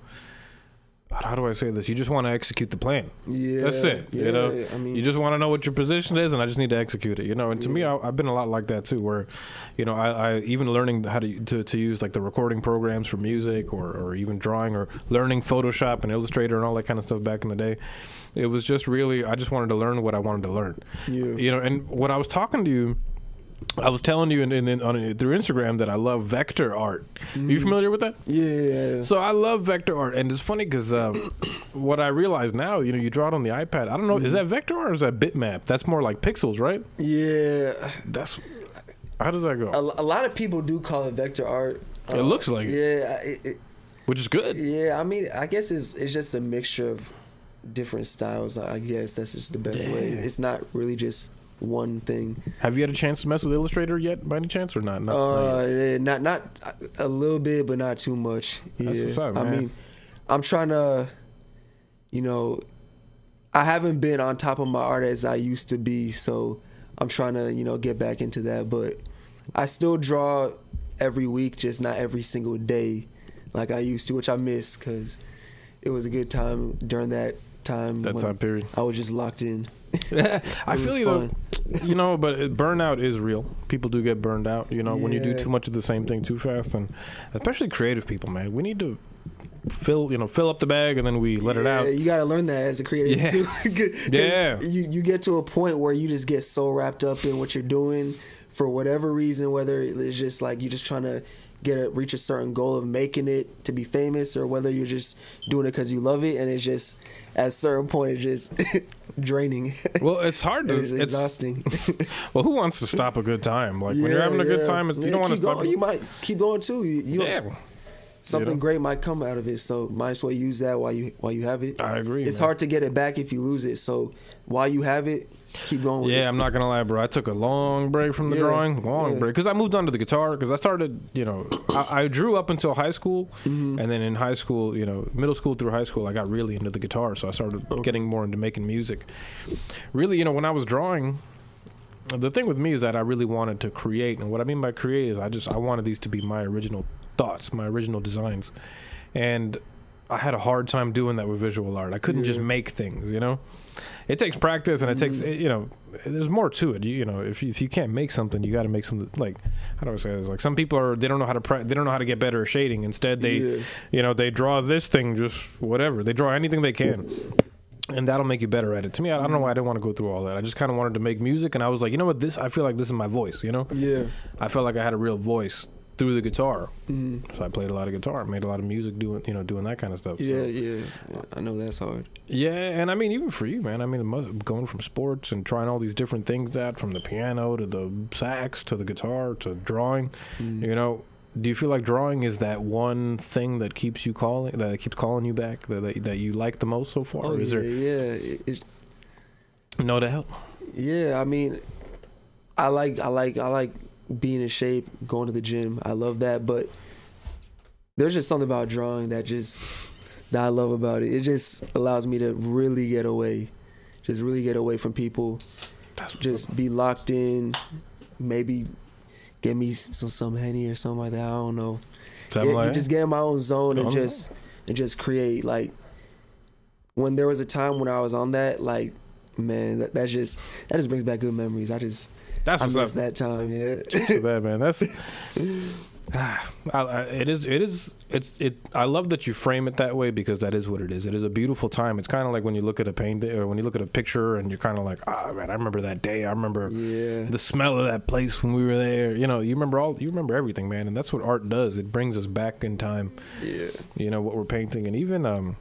how do I say this? You just want to execute the plan. Yeah. That's it. Yeah, you know, I mean, you just want to know what your position is, and I just need to execute it, you know? And to yeah. me, I, I've been a lot like that too, where, you know, I, I even learning how to, to, to use like the recording programs for music, or, or even drawing, or learning Photoshop and Illustrator and all that kind of stuff back in the day. It was just really, I just wanted to learn what I wanted to learn. Yeah. You know, and when I was talking to you, I was telling you in, in, in, on, through Instagram that I love vector art. Mm. Are you familiar with that? Yeah. So I love vector art, and it's funny because um, what I realize now, you know, you draw it on the iPad. I don't know, mm. is that vector art or is that bitmap? That's more like pixels, right? Yeah. That's how does that go? A, a lot of people do call it vector art. It uh, looks like yeah, it. Yeah. Which is good. Yeah. I mean, I guess it's it's just a mixture of different styles. I guess that's just the best Damn. way. It's not really just one thing. Have you had a chance to mess with Illustrator yet, by any chance, or not? Not, uh, not, not a little bit, but not too much. Yeah. That's what's up, man. I mean, I'm trying to, you know, I haven't been on top of my art as I used to be, so I'm trying to, you know, get back into that. But I still draw every week, just not every single day like I used to, which I miss because it was a good time during that time. That time period. I was just locked in. I feel you, though, you know, but burnout is real. People do get burned out, you know, yeah. when you do too much of the same thing too fast. And especially creative people, man, we need to fill, you know, fill up the bag and then we let yeah, it out. You got to learn that as a creative yeah. too. yeah. You, you get to a point where you just get so wrapped up in what you're doing for whatever reason, whether it's just like you're just trying to get a, reach a certain goal of making it to be famous, or whether you're just doing it because you love it, and it's just at a certain point it's just draining. Well, it's hard to. It's, it's exhausting. Well, who wants to stop a good time? Like yeah, when you're having a yeah. good time, it's, you yeah, don't want to stop. Going, you might keep going too. You, you yeah. don't, something you great might come out of it, so might as well use that while you while you have it. I agree. It's man. hard to get it back if you lose it, so while you have it, keep going with yeah, it. I'm not gonna lie, bro, I took a long break from the yeah, drawing long yeah. break because I moved on to the guitar, because I started, you know, I, I drew up until high school, mm-hmm. and then in high school, you know, middle school through high school, I got really into the guitar, so I started okay. getting more into making music. Really, you know, when I was drawing, the thing with me is that I really wanted to create, and what I mean by create is I just I wanted these to be my original thoughts, my original designs, and I had a hard time doing that with visual art. I couldn't yeah. just make things, you know. It takes practice, and it mm-hmm. takes, you know, there's more to it. You, you know, if you, if you can't make something, you got to make something. Like, how do I say this? Like, some people are, they don't know how to pra- they don't know how to get better at shading. Instead, they, yeah. you know, they draw this thing, just whatever. They draw anything they can, and that'll make you better at it. To me, I, I don't know why I didn't want to go through all that. I just kind of wanted to make music, and I was like, you know what, this, I feel like this is my voice, you know? Yeah. I felt like I had a real voice through the guitar. Mm. So I played a lot of guitar, made a lot of music doing, you know, doing that kind of stuff. Yeah, so. yeah. I know that's hard. Yeah, and I mean, even for you, man, I mean, going from sports and trying all these different things out, from the piano to the sax to the guitar to drawing, mm. you know, do you feel like drawing is that one thing that keeps you calling, that keeps calling you back, that that, that you like the most so far? Oh, is yeah, there, yeah. It's, no doubt. Yeah, I mean, I like, I like, I like, being in shape, going to the gym, I love that. But there's just something about drawing that just that I love about it. It just allows me to really get away, just really get away from people, just be locked in. Maybe get me some some henny or something like that. I don't know. It, like just get in my own zone and just and just create. Like when there was a time when I was on that, like man, that, that just that just brings back good memories. I just. That's I miss that time, yeah. Just that, man. That's ah, I, I, it is. It is. It's. It. I love that you frame it that way, because that is what it is. It is a beautiful time. It's kind of like when you look at a painting or when you look at a picture, and you're kind of like, ah, oh, man, I remember that day. I remember yeah. the smell of that place when we were there. You know, you remember all. You remember everything, man. And that's what art does. It brings us back in time. Yeah. You know what we're painting, and even um.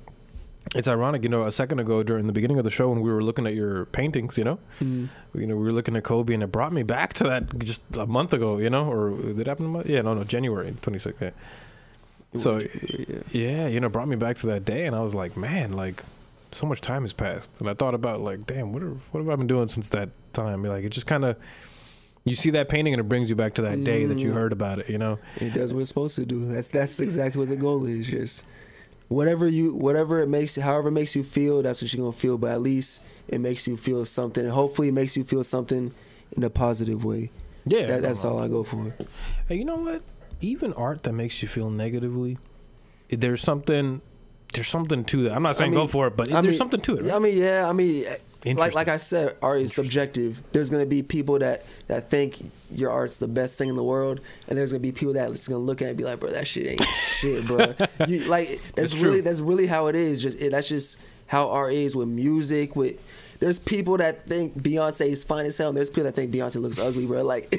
It's ironic, you know, a second ago during the beginning of the show when we were looking at your paintings, you know, mm. you know, we were looking at Kobe, and it brought me back to that just a month ago, you know, or did it happen? Yeah, no, no, January twenty-sixth. Yeah. So, yeah. yeah, you know, brought me back to that day. And I was like, man, like so much time has passed. And I thought about like, damn, what are, what have I been doing since that time? Like it just kind of. You see that painting and it brings you back to that mm. day that you heard about it, you know. It does what it's supposed to do. That's that's exactly what the goal is. Just. Whatever you, whatever it makes, however it makes you feel, that's what you're gonna feel. But at least it makes you feel something, and hopefully it makes you feel something in a positive way. Yeah, that, that's all I go for. Hey, you know what? Even art that makes you feel negatively, there's something, there's something to that. I'm not saying I mean, go for it, but I there's mean, something to it. Right? I mean, yeah, I mean, like like I said, art is subjective. There's gonna be people that that think your art's the best thing in the world, and there's gonna be people that just gonna look at it and be like, bro, that shit ain't shit, bro. You, like that's really that's really how it is. Just it, that's just how art is with music. With there's people that think Beyonce is fine as hell, and there's people that think Beyonce looks ugly, bro. Like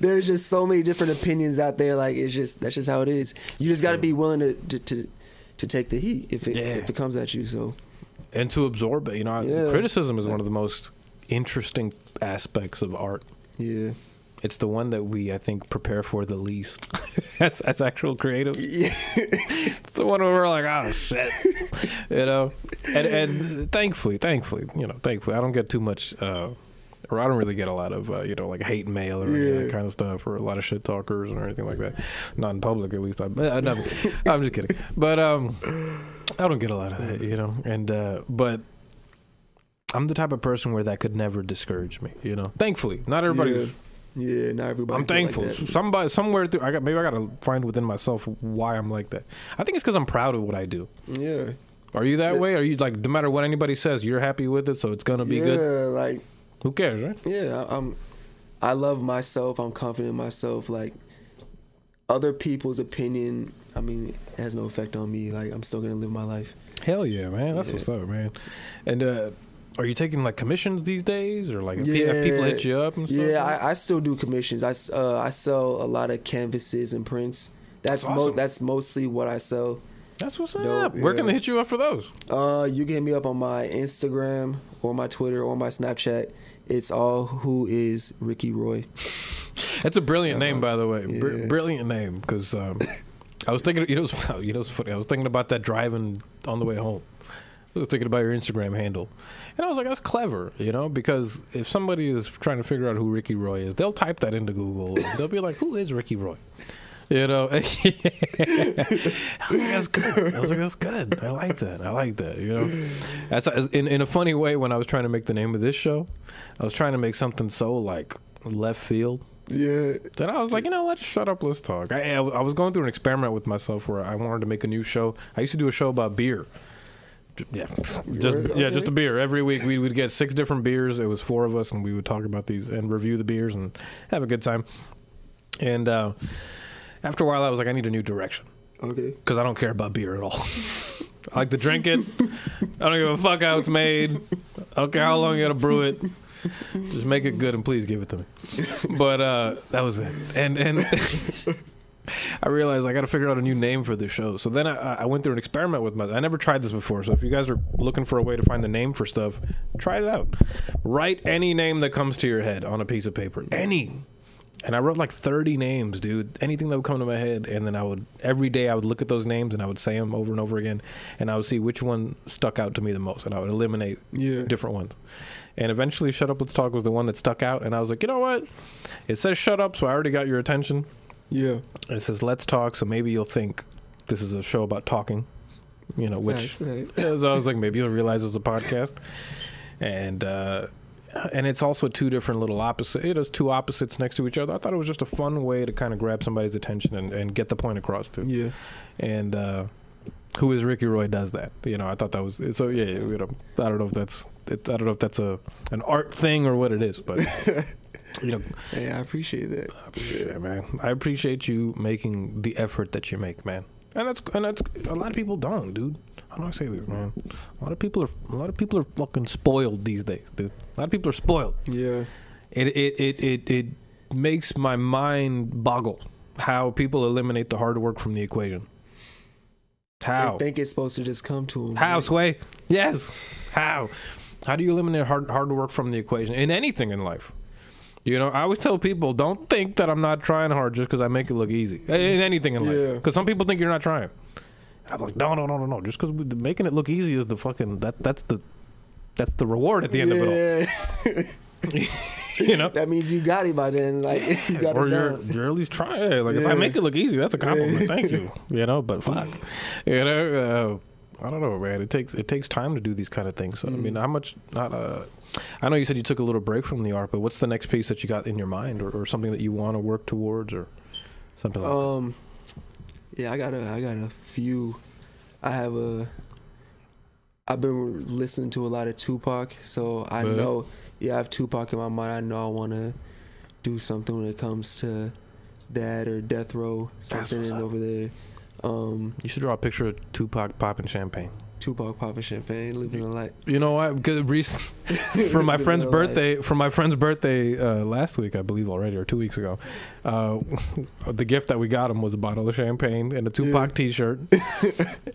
there's just so many different opinions out there. Like it's just that's just how it is. You just gotta be willing to to to, to take the heat if it yeah. if it comes at you. So. And to absorb it, you know, yeah. criticism is one of the most interesting aspects of art. Yeah. It's the one that we, I think, prepare for the least as, as actual creatives. Yeah. It's the one where we're like, oh, shit. You know? And, and thankfully, thankfully, you know, thankfully, I don't get too much, uh, or I don't really get a lot of, uh, you know, like hate mail or yeah. any of that kind of stuff, or a lot of shit talkers or anything like that. Not in public, at least. I, I never, I'm just kidding. But, um... I don't get a lot of that, you know. And uh, but I'm the type of person where that could never discourage me, you know. Thankfully, not everybody. Yeah. Yeah, not everybody. I'm thankful. Like Somebody, somewhere through, I got maybe I gotta find within myself why I'm like that. I think it's because I'm proud of what I do. Yeah. Are you that yeah. way? Are you like, no matter what anybody says, you're happy with it, so it's gonna be yeah, good? Yeah, like. Who cares, right? Yeah, I, I'm. I love myself. I'm confident in myself. Like, other people's opinion, I mean, it has no effect on me. Like, I'm still gonna live my life. Hell yeah, man. That's yeah. what's up, man. And uh. Are you taking, like, commissions these days? Or, like, yeah. if people hit you up and stuff? Yeah, like I, I still do commissions. I, uh, I sell a lot of canvases and prints. That's, that's, awesome. mo- that's mostly what I sell. That's what's no, up. Yeah. Where can they hit you up for those? Uh, you can hit me up on my Instagram or my Twitter or my Snapchat. It's all Who Is Ricky Roy. That's a brilliant uh, name, by the way. Yeah. Br- brilliant name. Because um, I was thinking, you know, it's, you know, it's funny. I was thinking about that driving on the way home. I was thinking about your Instagram handle. And I was like, that's clever, you know, because if somebody is trying to figure out who Ricky Roy is, they'll type that into Google. And they'll be like, who is Ricky Roy? You know? I was like, that's good. I was like, that's good. I like that. I like that, you know? That's in, in a funny way, when I was trying to make the name of this show, I was trying to make something so, like, left field. Yeah. Then I was like, you know what? Shut up, let's talk. I, I, I was going through an experiment with myself where I wanted to make a new show. I used to do a show about beer. Yeah, just okay. yeah, just a beer every week. We would get six different beers. It was four of us, and we would talk about these and review the beers and have a good time. And uh, after a while, I was like, I need a new direction. Okay, because I don't care about beer at all. I like to drink it. I don't give a fuck how it's made. I don't care how long you gotta brew it. Just make it good and please give it to me. But uh, that was it. And and. I realized I got to figure out a new name for this show. So then I, I went through an experiment with my... I never tried this before, so if you guys are looking for a way to find the name for stuff, try it out. Write any name that comes to your head on a piece of paper. Any. And I wrote like thirty names, dude. Anything that would come to my head, and then I would... Every day I would look at those names, and I would say them over and over again, and I would see which one stuck out to me the most, and I would eliminate yeah. different ones. And eventually Shut Up, Let's Talk was the one that stuck out, and I was like, you know what? It says Shut Up, so I already got your attention. Yeah. It says, let's talk, so maybe you'll think this is a show about talking, you know, which right. So I was like, maybe you'll realize it's a podcast. And uh, and it's also two different little opposite. It is two opposites next to each other. I thought it was just a fun way to kind of grab somebody's attention and, and get the point across to. Yeah. And uh, Who Is Ricky Roy does that. You know, I thought that was, so yeah, you know, I don't know if that's, I don't know if that's a an art thing or what it is, but... You know, hey, I appreciate that. I appreciate, yeah. man. I appreciate you making the effort that you make, man. And that's and that's a lot of people don't, dude. How do I say this, man? A lot of people are a lot of people are fucking spoiled these days, dude. A lot of people are spoiled. Yeah. It it it it, it makes my mind boggle how people eliminate the hard work from the equation. How? They think it's supposed to just come to them. How, right? Sway? Yes. How? How do you eliminate hard hard work from the equation in anything in life? You know, I always tell people, don't think that I'm not trying hard just because I make it look easy. In anything in life. Because yeah. some people think you're not trying. I'm like, no, no, no, no, no. Just because making it look easy is the fucking, that that's the that's the reward at the end yeah. of it all. You know? That means you got it by then. Like, you got or it you're, you're at least trying. Like, yeah. if I make it look easy, that's a compliment. Yeah. Thank you. You know, but fuck. You know, uh, I don't know, man. It takes it takes time to do these kind of things. So, mm. I mean, how much, not uh I know you said you took a little break from the art, but what's the next piece that you got in your mind, or, or something that you want to work towards, or something like um, that? Um, yeah, I got a, I got a few. I have a. I've been listening to a lot of Tupac, so I but, know. Yeah, I have Tupac in my mind. I know I want to do something when it comes to that or death row, something over there. Um, you should draw a picture of Tupac popping champagne. Tupac popping champagne, living a life. You know what? Because recently, for my friend's birthday, for my friend's birthday uh, last week, I believe already, or two weeks ago, uh, the gift that we got him was a bottle of champagne and a Tupac yeah. T-shirt,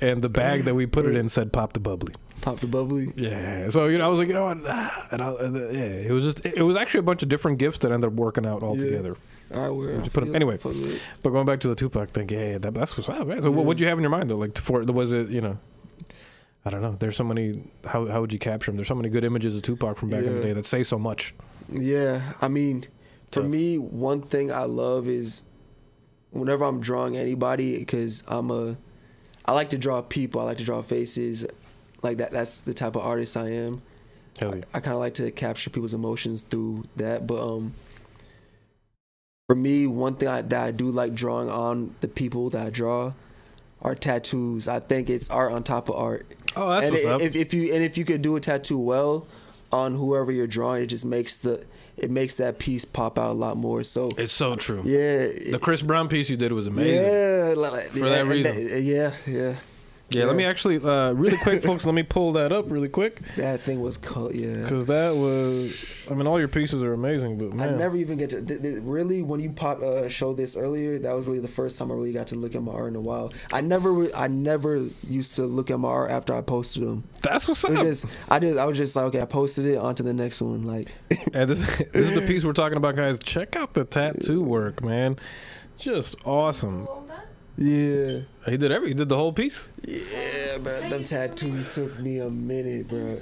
and the bag that we put it in said "Pop the bubbly." Pop the bubbly. Yeah. So you know, I was like, you know what? Ah, and, I, and the, yeah, it was just, it was actually a bunch of different gifts that ended up working out all yeah. together. All right, we're we put them, anyway, but going back to the Tupac thing, yeah, that, that's what's up. Man. So yeah. what did you have in your mind though? Like, for was it, you know? I don't know. There's so many. How how would you capture them? There's so many good images of Tupac from back yeah. in the day that say so much. Yeah, I mean, for me, one thing I love is whenever I'm drawing anybody, because I'm a, I like to draw people. I like to draw faces. Like that. That's the type of artist I am. Hell yeah. I, I kind of like to capture people's emotions through that. But um, for me, one thing I, that I do like drawing on the people that I draw are tattoos. I think it's art on top of art. Oh, that's and what's it, up. If, if you and if you could do a tattoo well on whoever you're drawing, it just makes the it makes that piece pop out a lot more. So it's so true. Yeah, it, the Chris Brown piece you did was amazing. Yeah, like, for yeah, that reason. That, yeah, yeah. Yeah, yeah, let me actually, uh, really quick, folks, let me pull that up really quick. That thing was cool, yeah. Because that was, I mean, all your pieces are amazing, but man. I never even get to, th- th- really, when you pop uh, showed this earlier, that was really the first time I really got to look at my art in a while. I never re- I never used to look at my art after I posted them. That's what's up. Just, I, just, I was just like, okay, I posted it, on to the next one. Like, and this, this is the piece we're talking about, guys. Check out the tattoo work, man. Just awesome. Yeah, he did every. He did the whole piece. Yeah, bro, them tattoos took me a minute, bro.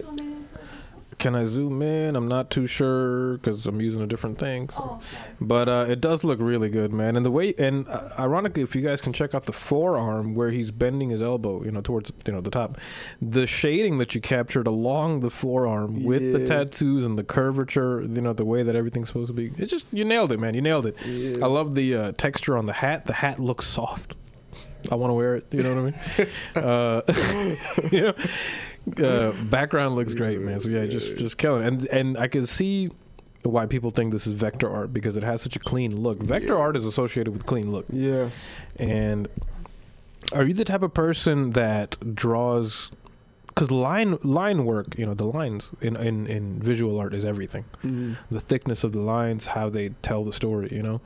Can I zoom in? I'm not too sure because I'm using a different thing. So. But uh, it does look really good, man. And the way, and uh, ironically, if you guys can check out the forearm where he's bending his elbow, you know, towards you know the top, the shading that you captured along the forearm with yeah. the tattoos and the curvature, you know, the way that everything's supposed to be. It's just you nailed it, man. You nailed it. Yeah. I love the uh, texture on the hat. The hat looks soft. I want to wear it. You know what I mean? uh, you know. Uh, background looks great, man. So yeah, just just killing it. And and I can see why people think this is vector art because it has such a clean look. Vector yeah. art is associated with clean look. Yeah. And are you the type of person that draws? Because line line work, you know, the lines in in, in visual art is everything. Mm-hmm. The thickness of the lines, how they tell the story. You know,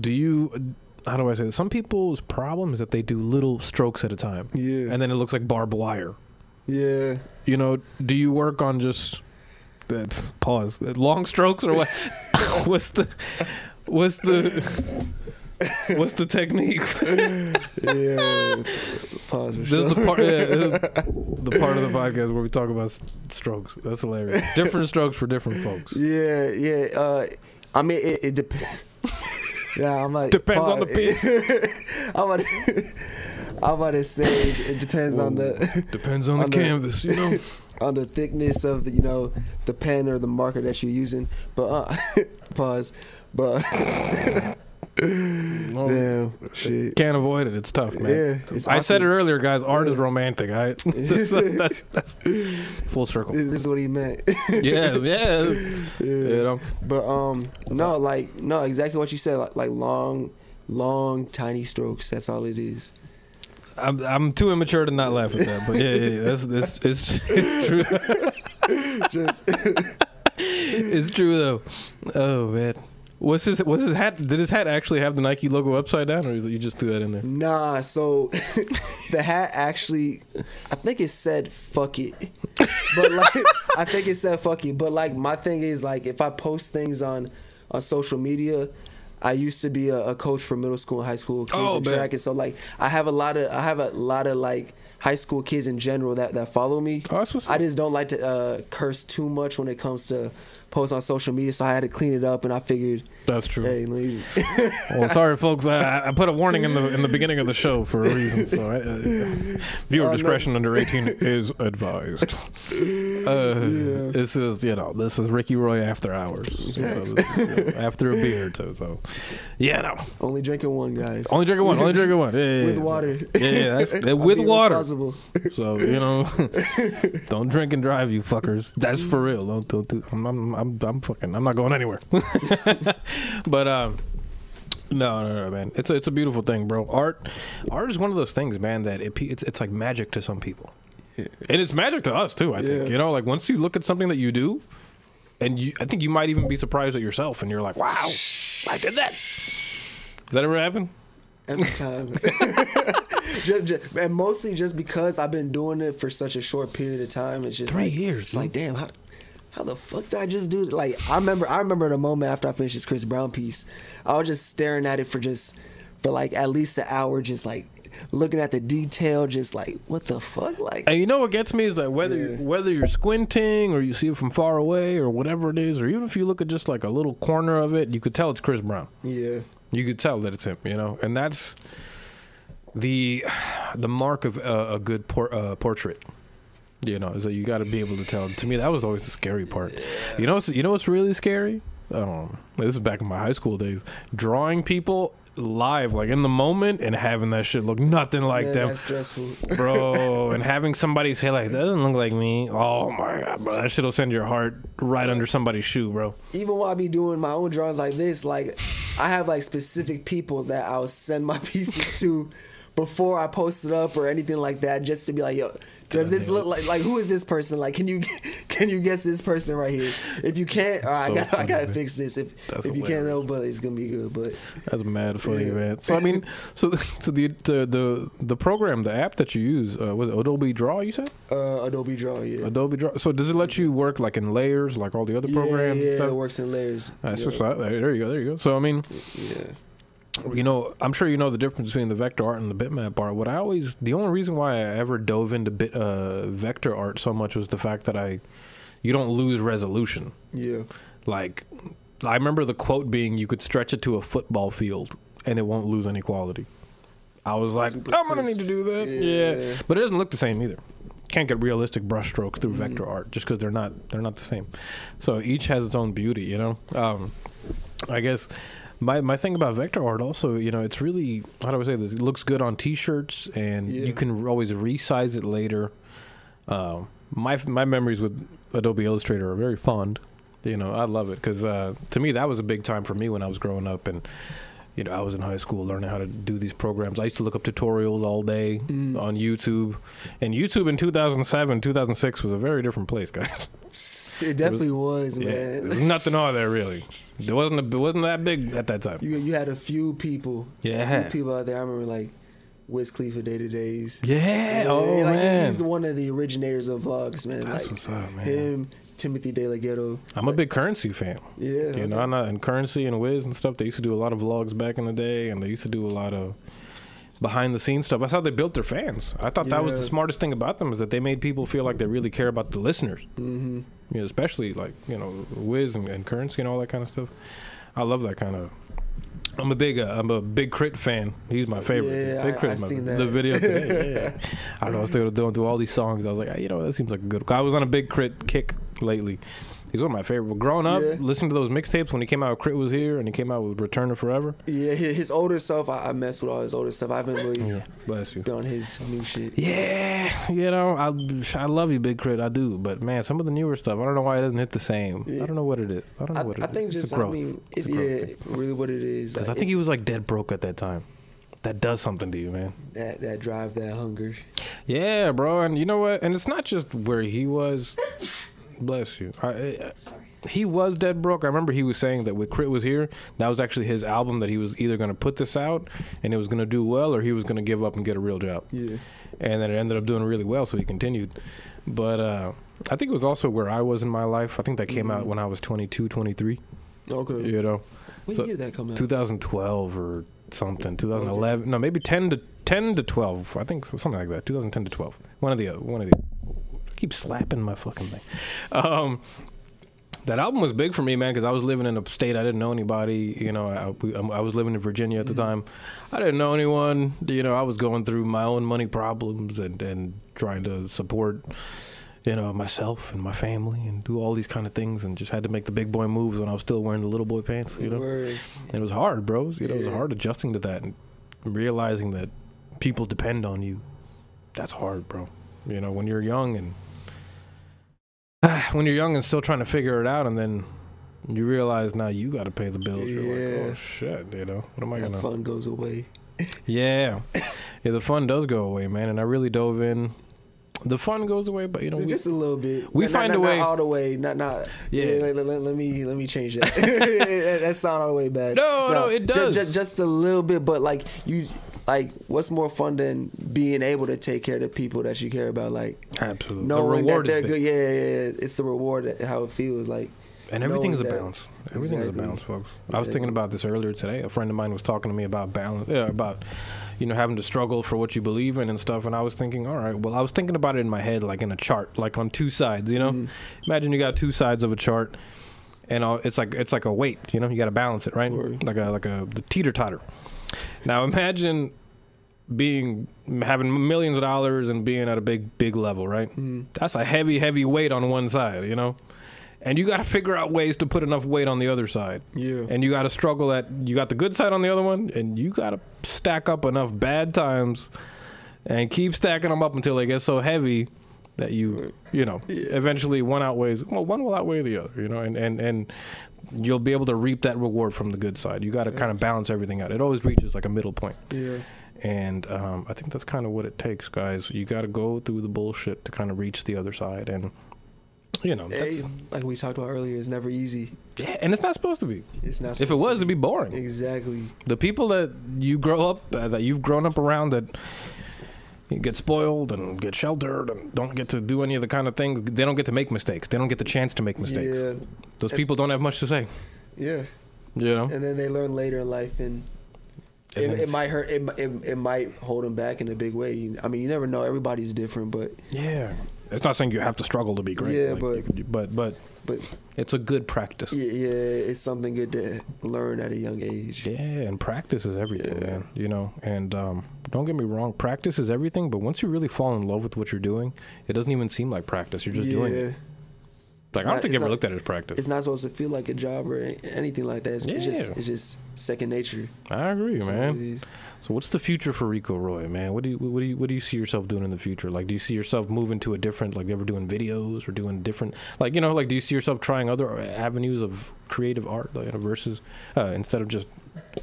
do you? How do I say this? Some people's problem is that they do little strokes at a time. Yeah. And then it looks like barbed wire. Yeah. You know, do you work on just that pause, that long strokes or what? what's the what's the what's the technique? yeah. Pause for sure. This is the part yeah, is the part of the podcast where we talk about strokes. That's hilarious. Different strokes for different folks. Yeah, yeah. Uh I mean it, it depends. yeah, I'm like depends pause. On the piece. I'm like I'm about to say it depends Whoa. on the depends on, on the canvas, the, you know, on the thickness of the you know the pen or the marker that you're using. But uh, pause, but well, damn, shit, can't avoid it. It's tough, man. Yeah, it's I awesome. said it earlier, guys. Art yeah. is romantic. I that's, that's, that's full circle. This is what he meant. yeah, yeah, yeah. You know? But um, no, like no, exactly what you said. Like, like long, long, tiny strokes. That's all it is. I'm I'm too immature to not laugh at that, but yeah, yeah, yeah that's that's it's it's true. Just it's true though. Oh man, what's his what's his hat? Did his hat actually have the Nike logo upside down, or you just threw that in there? Nah, so the hat actually, I think it said "fuck it," but like I think it said "fuck it." But like my thing is like if I post things on on social media. I used to be a, a coach for middle school and high school kids oh, and track, and so like I have a lot of I have a lot of like high school kids in general that, that follow me. Oh, that's what's I just don't like to uh, curse too much when it comes to posts on social media, so I had to clean it up, and I figured that's true. Hey, lady. Well, sorry, folks, I, I put a warning in the in the beginning of the show for a reason. So I, uh, viewer oh, discretion no. under eighteen is advised. Uh, yeah. This is you know this is Ricky Roy after hours. Yes. So this, you know, after a beer or two. So. Yeah, no. Only drinking one, guys. Only drinking one. Only drinking one. Yeah, yeah, with yeah. water. Yeah, yeah that's, that, with water. Possible. So you know, don't drink and drive, you fuckers. That's for real. Don't don't. Do, I'm, I'm, I'm I'm fucking. I'm not going anywhere. But um, no, no, no, man. It's a, it's a beautiful thing, bro. Art, art is one of those things, man. That it it's it's like magic to some people, yeah. and it's magic to us too. I yeah. think you know, like once you look at something that you do. And you, I think you might even be surprised at yourself, and you're like, "Wow, I did that." Does that ever happen? Every time, just, just, and mostly just because I've been doing it for such a short period of time. It's just three like, years. It's like, damn, how, how the fuck did I just do? This? Like, I remember, I remember the moment after I finished this Chris Brown piece, I was just staring at it for just for like at least an hour, just like. Looking at the detail, just like what the fuck, like. And you know what gets me is that whether yeah. whether you're squinting or you see it from far away or whatever it is, or even if you look at just like a little corner of it, you could tell it's Chris Brown. Yeah, you could tell that it's him. You know, and that's the the mark of a, a good por- uh, portrait. You know, so you got to be able to tell. To me, that was always the scary part. Yeah. You know, you know what's really scary? Um, this is back in my high school days. Drawing people live, like in the moment, and having that shit look nothing like yeah, them. That's stressful, bro. And having somebody say like, "That doesn't look like me." Oh my god, bro, that shit'll send your heart right under somebody's shoe, bro. Even while I be doing my own drawings like this, like I have like specific people that I'll send my pieces to before I post it up or anything like that, just to be like, "Yo, does this look like like who is this person? Like, can you can you guess this person right here? If you can't, all right, so I got I gotta man. fix this. If that's if hilarious. You can't know, but it's gonna be good. But that's mad funny, yeah. man. So I mean, so so the the the, the program, the app that you use, uh, was it Adobe Draw? You said uh, Adobe Draw, yeah. Adobe Draw. So does it let you work like in layers, like all the other yeah, programs? Yeah, and stuff? It works in layers. Right, yeah. So, there you go, there you go. So I mean, yeah. You know, I'm sure you know the difference between the vector art and the bitmap art. What I always, the only reason why I ever dove into bit, uh, vector art so much was the fact that I, you don't lose resolution. Yeah. Like, I remember the quote being, "You could stretch it to a football field and it won't lose any quality." I was like, Super I'm going to need to do that. Yeah. yeah. But it doesn't look the same either. Can't get realistic brushstrokes through mm-hmm. vector art just because they're not, they're not the same. So each has its own beauty, you know? Um, I guess... My my thing about vector art also, you know, it's really, how do I say this? It looks good on T-shirts, and yeah. you can always resize it later. Uh, my my memories with Adobe Illustrator are very fond. You know, I love it because uh, to me that was a big time for me when I was growing up, and you know I was in high school learning how to do these programs. I used to look up tutorials all day mm. on YouTube, and YouTube in two thousand seven, two thousand six was a very different place, guys. It definitely it was, was yeah, man. There was nothing on there really. There wasn't. A, it wasn't that big at that time. You, you had a few people. Yeah, a few people out there. I remember like Wiz Khalifa Day to Days. Yeah. yeah. Oh like, man, he's one of the originators of vlogs, man. That's like, what's up, man. Him, Timothy De La Ghetto. I'm like, a big Currency fan. Yeah. You okay. know, and, and Currency and Wiz and stuff. They used to do a lot of vlogs back in the day, and they used to do a lot of behind the scenes stuff. That's how they built their fans. I thought yeah. that was the smartest thing about them, is that they made people feel like they really care about the listeners. Mm-hmm. You know, especially like, you know, Wiz and, and Currency and all that kind of stuff. I love that kind of. I'm a big, uh, I'm a big K R I T fan. He's my favorite. Yeah, yeah, big K R I T. I've seen that. The video today. Yeah, yeah. I don't know. I was going through all these songs. I was like, hey, you know, that seems like a good. I was on a big K R I T kick lately. He's one of my favorite. But growing up, yeah. listening to those mixtapes when he came out with K R I T Wuz Here and he came out with Return to Forever. Yeah, his older stuff, I, I mess with all his older stuff. I haven't really yeah, bless you. Done his new shit. Yeah, you know, I, I love you, Big K R I T, I do. But man, some of the newer stuff, I don't know why it doesn't hit the same. Yeah. I don't know what it is. I don't know I, what it I is. I think it's just, I mean, it, yeah, really what it is. Because like, I think he was like dead broke at that time. That does something to you, man. That that drive, that hunger. Yeah, bro. And you know what? And it's not just where he was. Bless you. I, I, he was dead broke. I remember he was saying that with K R I T Wuz Here, that was actually his album that he was either going to put this out and it was going to do well, or he was going to give up and get a real job. Yeah. And then it ended up doing really well, so he continued. But uh, I think it was also where I was in my life. I think that came mm-hmm. out when I was twenty-two, twenty-three. Okay. You know. When so, year did that come out? twenty twelve or something. twenty eleven. Okay. No, maybe ten to twelve. I think something like that. twenty ten to twelve. One of the other. One of the keep slapping my fucking thing. Um, that album was big for me, man, because I was living in a state I didn't know anybody. You know, I, we, I was living in Virginia at the mm-hmm. time. I didn't know anyone. You know, I was going through my own money problems and, and trying to support, you know, myself and my family and do all these kind of things, and just had to make the big boy moves when I was still wearing the little boy pants. You know, and it was hard, bro. You know, yeah. it was hard adjusting to that and realizing that people depend on you. That's hard, bro. You know, when you're young and when you're young and still trying to figure it out, and then you realize now you got to pay the bills. Yeah. You're like, oh shit, you know, what am I gonna? The fun goes away. yeah, yeah, the fun does go away, man. And I really dove in. The fun goes away, but you know, we, just a little bit. We not, find not, a not way. Not all the way, not not. Yeah. yeah let, let, let me let me change that. That sound all the way bad. No, no, no it does. Just, just a little bit, but like you. Like, what's more fun than being able to take care of the people that you care about? Like, absolutely, no reward that is good. Yeah, yeah, yeah, it's the reward, that, how it feels like. And everything is a balance. Everything exactly. is a balance, folks. Exactly. I was thinking about this earlier today. A friend of mine was talking to me about balance, yeah, about you know having to struggle for what you believe in and stuff. And I was thinking, all right, well, I was thinking about it in my head, like in a chart, like on two sides. You know, mm. imagine you got two sides of a chart, and it's like it's like a weight. You know, you got to balance it, right? Or, like a like a the teeter totter. Now imagine being having millions of dollars and being at a big, big level, right? Mm. That's a heavy, heavy weight on one side, you know? And you got to figure out ways to put enough weight on the other side. Yeah. And you got to struggle at, you got the good side on the other one, and you got to stack up enough bad times and keep stacking them up until they get so heavy that you, you know, yeah. eventually one outweighs, well, one will outweigh the other, you know, and, and, and you'll be able to reap that reward from the good side. You got to yeah. kind of balance everything out. It always reaches like a middle point. Yeah. And um, I think that's kind of what it takes, guys. You got to go through the bullshit to kind of reach the other side. And, you know, that's, it, like we talked about earlier, it's never easy. Yeah, and it's not supposed to be. It's not supposed to be. If it was, it'd be boring. Exactly. The people that you grow up, uh, that you've grown up around, that you get spoiled and get sheltered and don't get to do any of the kind of things, they don't get to make mistakes. They don't get the chance to make mistakes. Yeah. Those and, people don't have much to say. Yeah. You know? And then they learn later in life, and It, it, it might hurt. It, it it might hold them back in a big way. I mean, you never know. Everybody's different, but yeah, it's not saying you have to struggle to be great. Yeah, like but, could, but but but it's a good practice. Yeah, yeah, it's something good to learn at a young age. Yeah, and practice is everything, yeah. man. You know, and um, don't get me wrong, practice is everything. But once you really fall in love with what you're doing, it doesn't even seem like practice. You're just yeah. doing it. Like, not, I don't think I ever not, looked at it as practice. It's not supposed to feel like a job or any, anything like that. It's, yeah. it's, just, it's just second nature. I agree, so man. So what's the future for Rico Roy, man? What do you what do you what do you see yourself doing in the future? Like, do you see yourself moving to a different, like, ever doing videos or doing different, like, you know, like, do you see yourself trying other avenues of creative art, like, versus uh, instead of just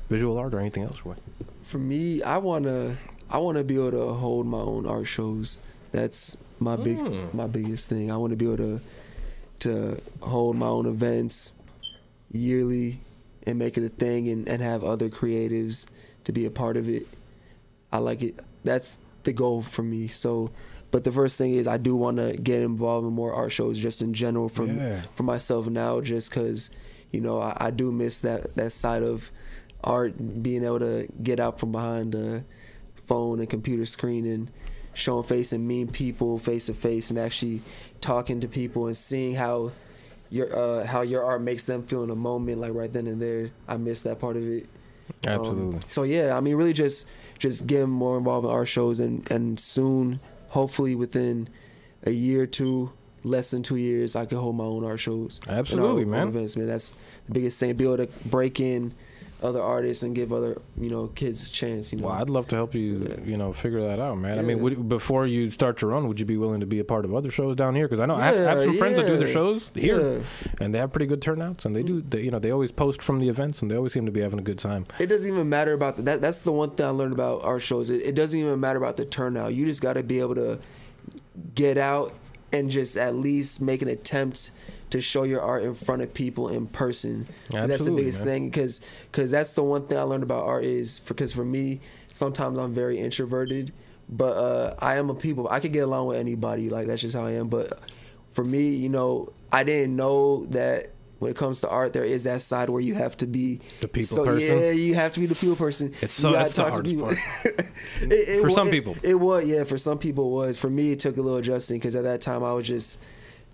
visual art or anything else? Roy? For me, I wanna I wanna be able to hold my own art shows. That's my big mm. my biggest thing. I want to be able to. to hold my own events yearly and make it a thing, and, and have other creatives to be a part of it. I like it. That's the goal for me. So, but the first thing is I do want to get involved in more art shows just in general from, yeah. for myself now, just because, you know, I, I do miss that, that side of art, being able to get out from behind a phone and computer screen and showing face and meeting people face to face and actually talking to people and seeing how your uh, how your art makes them feel in a moment, like right then and there. I miss that part of it. Absolutely. Um, so yeah, I mean, really just just getting more involved in art shows, and, and soon, hopefully within a year or two, less than two years, I can hold my own art shows. Absolutely, and our, man. Events, man. That's the biggest thing. Be able to break in other artists and give other, you know, kids a chance, you know. Well, I'd love to help you, yeah. you know, figure that out, man. Yeah. I mean, would, before you start your own, would you be willing to be a part of other shows down here? Because I know yeah, I, have, I have some yeah. friends that do their shows here, yeah. and they have pretty good turnouts, and they do, they, you know, they always post from the events, and they always seem to be having a good time. It doesn't even matter about, the, that. that's the one thing I learned about our shows. It, it doesn't even matter about the turnout. You just got to be able to get out and just at least make an attempt to show your art in front of people in person. Absolutely, that's the biggest man. thing, because because that's the one thing I learned about art is, because for, for me, sometimes I'm very introverted, but uh, I am a people. I could get along with anybody. Like, that's just how I am. But for me, you know, I didn't know that when it comes to art, there is that side where you have to be the people so, person. Yeah, you have to be the people person. It's so, that's the hardest part. it, it, for it, some it, people. It was, yeah, for some people it was. For me, it took a little adjusting, because at that time I was just...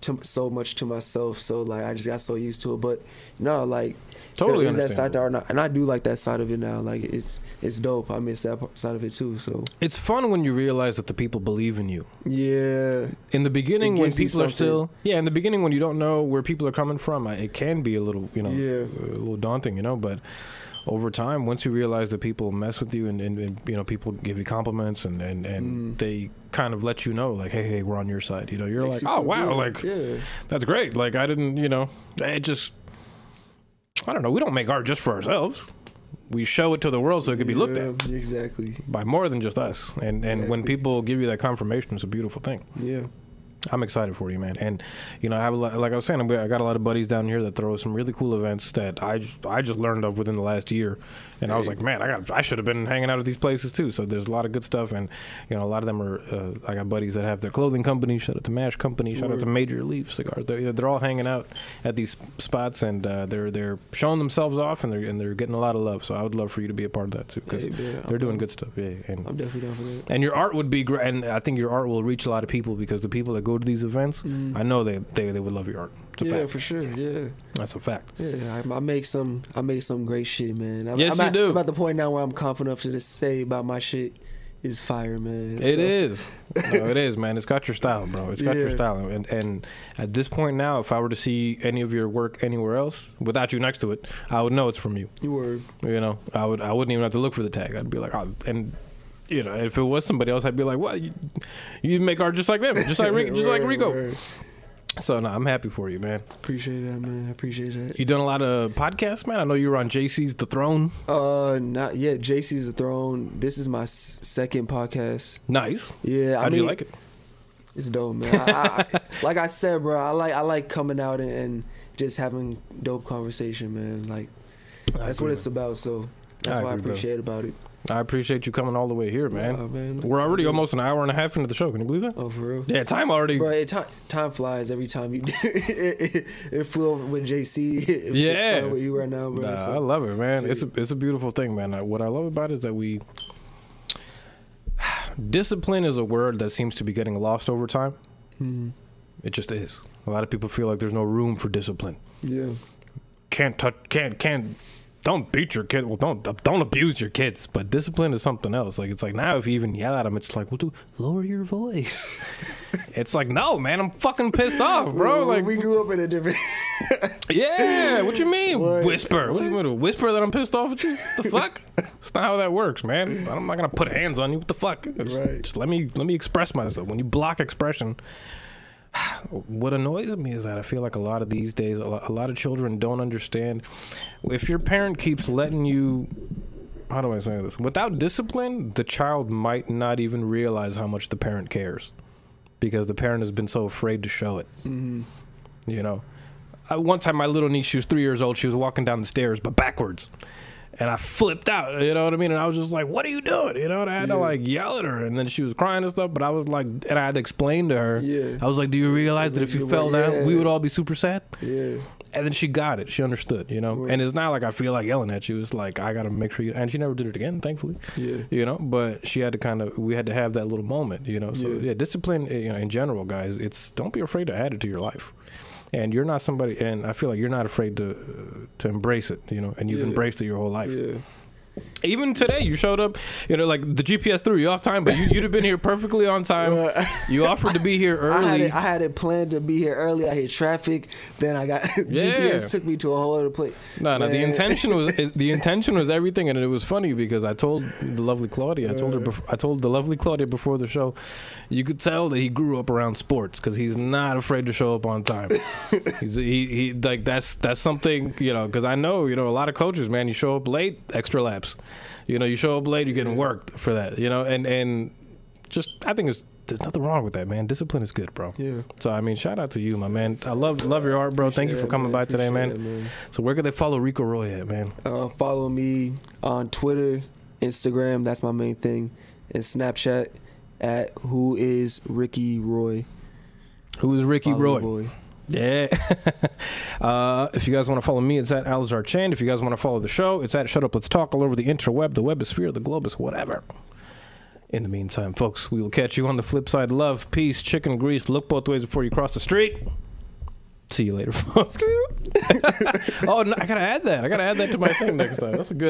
To, so much to myself, so like I just got so used to it. But no, like totally understand that side to art, and I do like that side of it now. Like it's it's dope. I miss that side of it too. So it's fun when you realize that the people believe in you. Yeah. In the beginning, when people are still yeah, in the beginning when you don't know where people are coming from, I, it can be a little you know yeah. a little daunting, you know, but. Over time, once you realize that people mess with you and, and, and you know, people give you compliments and, and, and mm. they kind of let you know, like, hey, hey, we're on your side. You know, you're Makes like, you oh, wow, good. like, yeah. that's great. Like, I didn't, you know, it just, I don't know. We don't make art just for ourselves. We show it to the world so it can be yeah, looked at. Exactly. By more than just us. And, and exactly. when people give you that confirmation, it's a beautiful thing. Yeah. I'm excited for you, man. And, you know, I have a lot, like I was saying, I got a lot of buddies down here that throw some really cool events that I just, I just learned of within the last year. And I was like, man, I got, I should have been hanging out at these places too. So there's a lot of good stuff. And, you know, a lot of them are, uh, I got buddies that have their clothing company, shout out to Mash Company, shout out to Major Leaf Cigars. They're, they're all hanging out at these spots, and uh, they're they're showing themselves off, and they're, and they're getting a lot of love. So I would love for you to be a part of that too, because hey, they're I'm doing good stuff. Yeah, and, I'm definitely down for that. And your art would be great. And I think your art will reach a lot of people, because the people that go to these events, mm. I know they, they they would love your art. It's a yeah, fact. for sure. Yeah, that's a fact. Yeah, I, I make some I make some great shit, man. I'm, yes, I'm you at, do. I'm at the point now where I'm confident enough to just say about my shit is fire, man. It so. is. No, it is, man. It's got your style, bro. It's got yeah. your style. And and at this point now, if I were to see any of your work anywhere else without you next to it, I would know it's from you. You were. You know, I would. I wouldn't even have to look for the tag. I'd be like, oh, and. You know, if it was somebody else, I'd be like, "What? You, you make art just like them, just like Rico, just right, like Rico." Right. So, no, nah, I'm happy for you, man. Appreciate that, man. I appreciate that. You done a lot of podcasts, man. I know you were on J C's The Throne. Uh, not yet. J C's The Throne. This is my s- second podcast. Nice. Yeah. I How'd mean, you like it? It's dope, man. I, I, like I said, bro, I like I like coming out and, and just having dope conversation, man. Like that's what it's about. So that's I what agree, I appreciate bro. about it. I appreciate you coming all the way here, man. Oh, man. We're already so almost an hour and a half into the show. Can you believe that? Oh, for real? Yeah, time already. Bro, it, time, time flies every time you do it, it, it flew over with J C. It yeah. Flew over you right now, bro. Nah, so, I love it, man. Shit. It's a, it's a beautiful thing, man. I, what I love about it is that we... Discipline is a word that seems to be getting lost over time. Mm-hmm. It just is. A lot of people feel like there's no room for discipline. Yeah. Can't touch... Can't... Can't... Don't beat your kid. Well, don't don't abuse your kids. But discipline is something else. Like it's like now, if you even yell at them, it's like, well, dude, lower your voice. It's like, no, man, I'm fucking pissed off, bro. Like we grew up in a different. Yeah, what you mean? What? Whisper? What? What do you mean? Whisper that I'm pissed off at you? What the fuck? That's not how that works, man. I'm not gonna put hands on you. What the fuck? Just, right. just let me let me express myself. When you block expression. What annoys me is that I feel like a lot of these days, a lot of children don't understand. If your parent keeps letting you, how do I say this? Without discipline, the child might not even realize how much the parent cares because the parent has been so afraid to show it. Mm-hmm. You know, I, one time my little niece, she was three years old. She was walking down the stairs, but backwards. And I flipped out, you know what I mean? And I was just like, what are you doing? You know, and I had yeah. to, like, yell at her. And then she was crying and stuff, but I was like, and I had to explain to her. Yeah. I was like, do you realize that if you yeah. fell down, we would all be super sad? Yeah. And then she got it. She understood, you know? Right. And it's not like I feel like yelling at you. It's like, I got to make sure you... And she never did it again, thankfully. Yeah. You know? But she had to kind of... We had to have that little moment, you know? So, yeah, yeah discipline, you know, in general, guys, it's... Don't be afraid to add it to your life. And you're not somebody, and I feel like you're not afraid to uh, to embrace it, you know, and you've yeah. embraced it your whole life. Yeah. Even today, you showed up, you know, like the G P S threw you off time, but you, you'd have been here perfectly on time. Uh, you offered to be here early. I had, it, I had it planned to be here early. I hit traffic, then I got yeah. G P S took me to a whole other place. No, no, the intention was the intention was everything, and it was funny because I told the lovely Claudia, I told her, before, I told the lovely Claudia before the show, you could tell that he grew up around sports because he's not afraid to show up on time. he's, he, he like that's that's something, you know, because I know, you know, a lot of coaches, man, you show up late, extra laps. You know, you show up late, you're getting worked for that, you know, and, and just, I think it's, there's nothing wrong with that, man. Discipline is good, bro. Yeah. So, I mean, shout out to you, my man. I love love your art, bro. Thank you for coming by today, man. man. So, where could they follow Rico Roy at, man? Uh, follow me on Twitter, Instagram, that's my main thing, and Snapchat at Who Is Ricky Roy. Who is Ricky Roy? Boy. Yeah. uh, if you guys want to follow me, it's at Alizar Chan. If you guys want to follow the show, it's at Shut Up, Let's Talk all over the interweb, the webosphere, the globus, whatever. In the meantime, folks, we will catch you on the flip side. Love, peace, chicken grease. Look both ways before you cross the street. See you later, folks. oh, no, I got to add that. I got to add that to my thing next time. That's a good.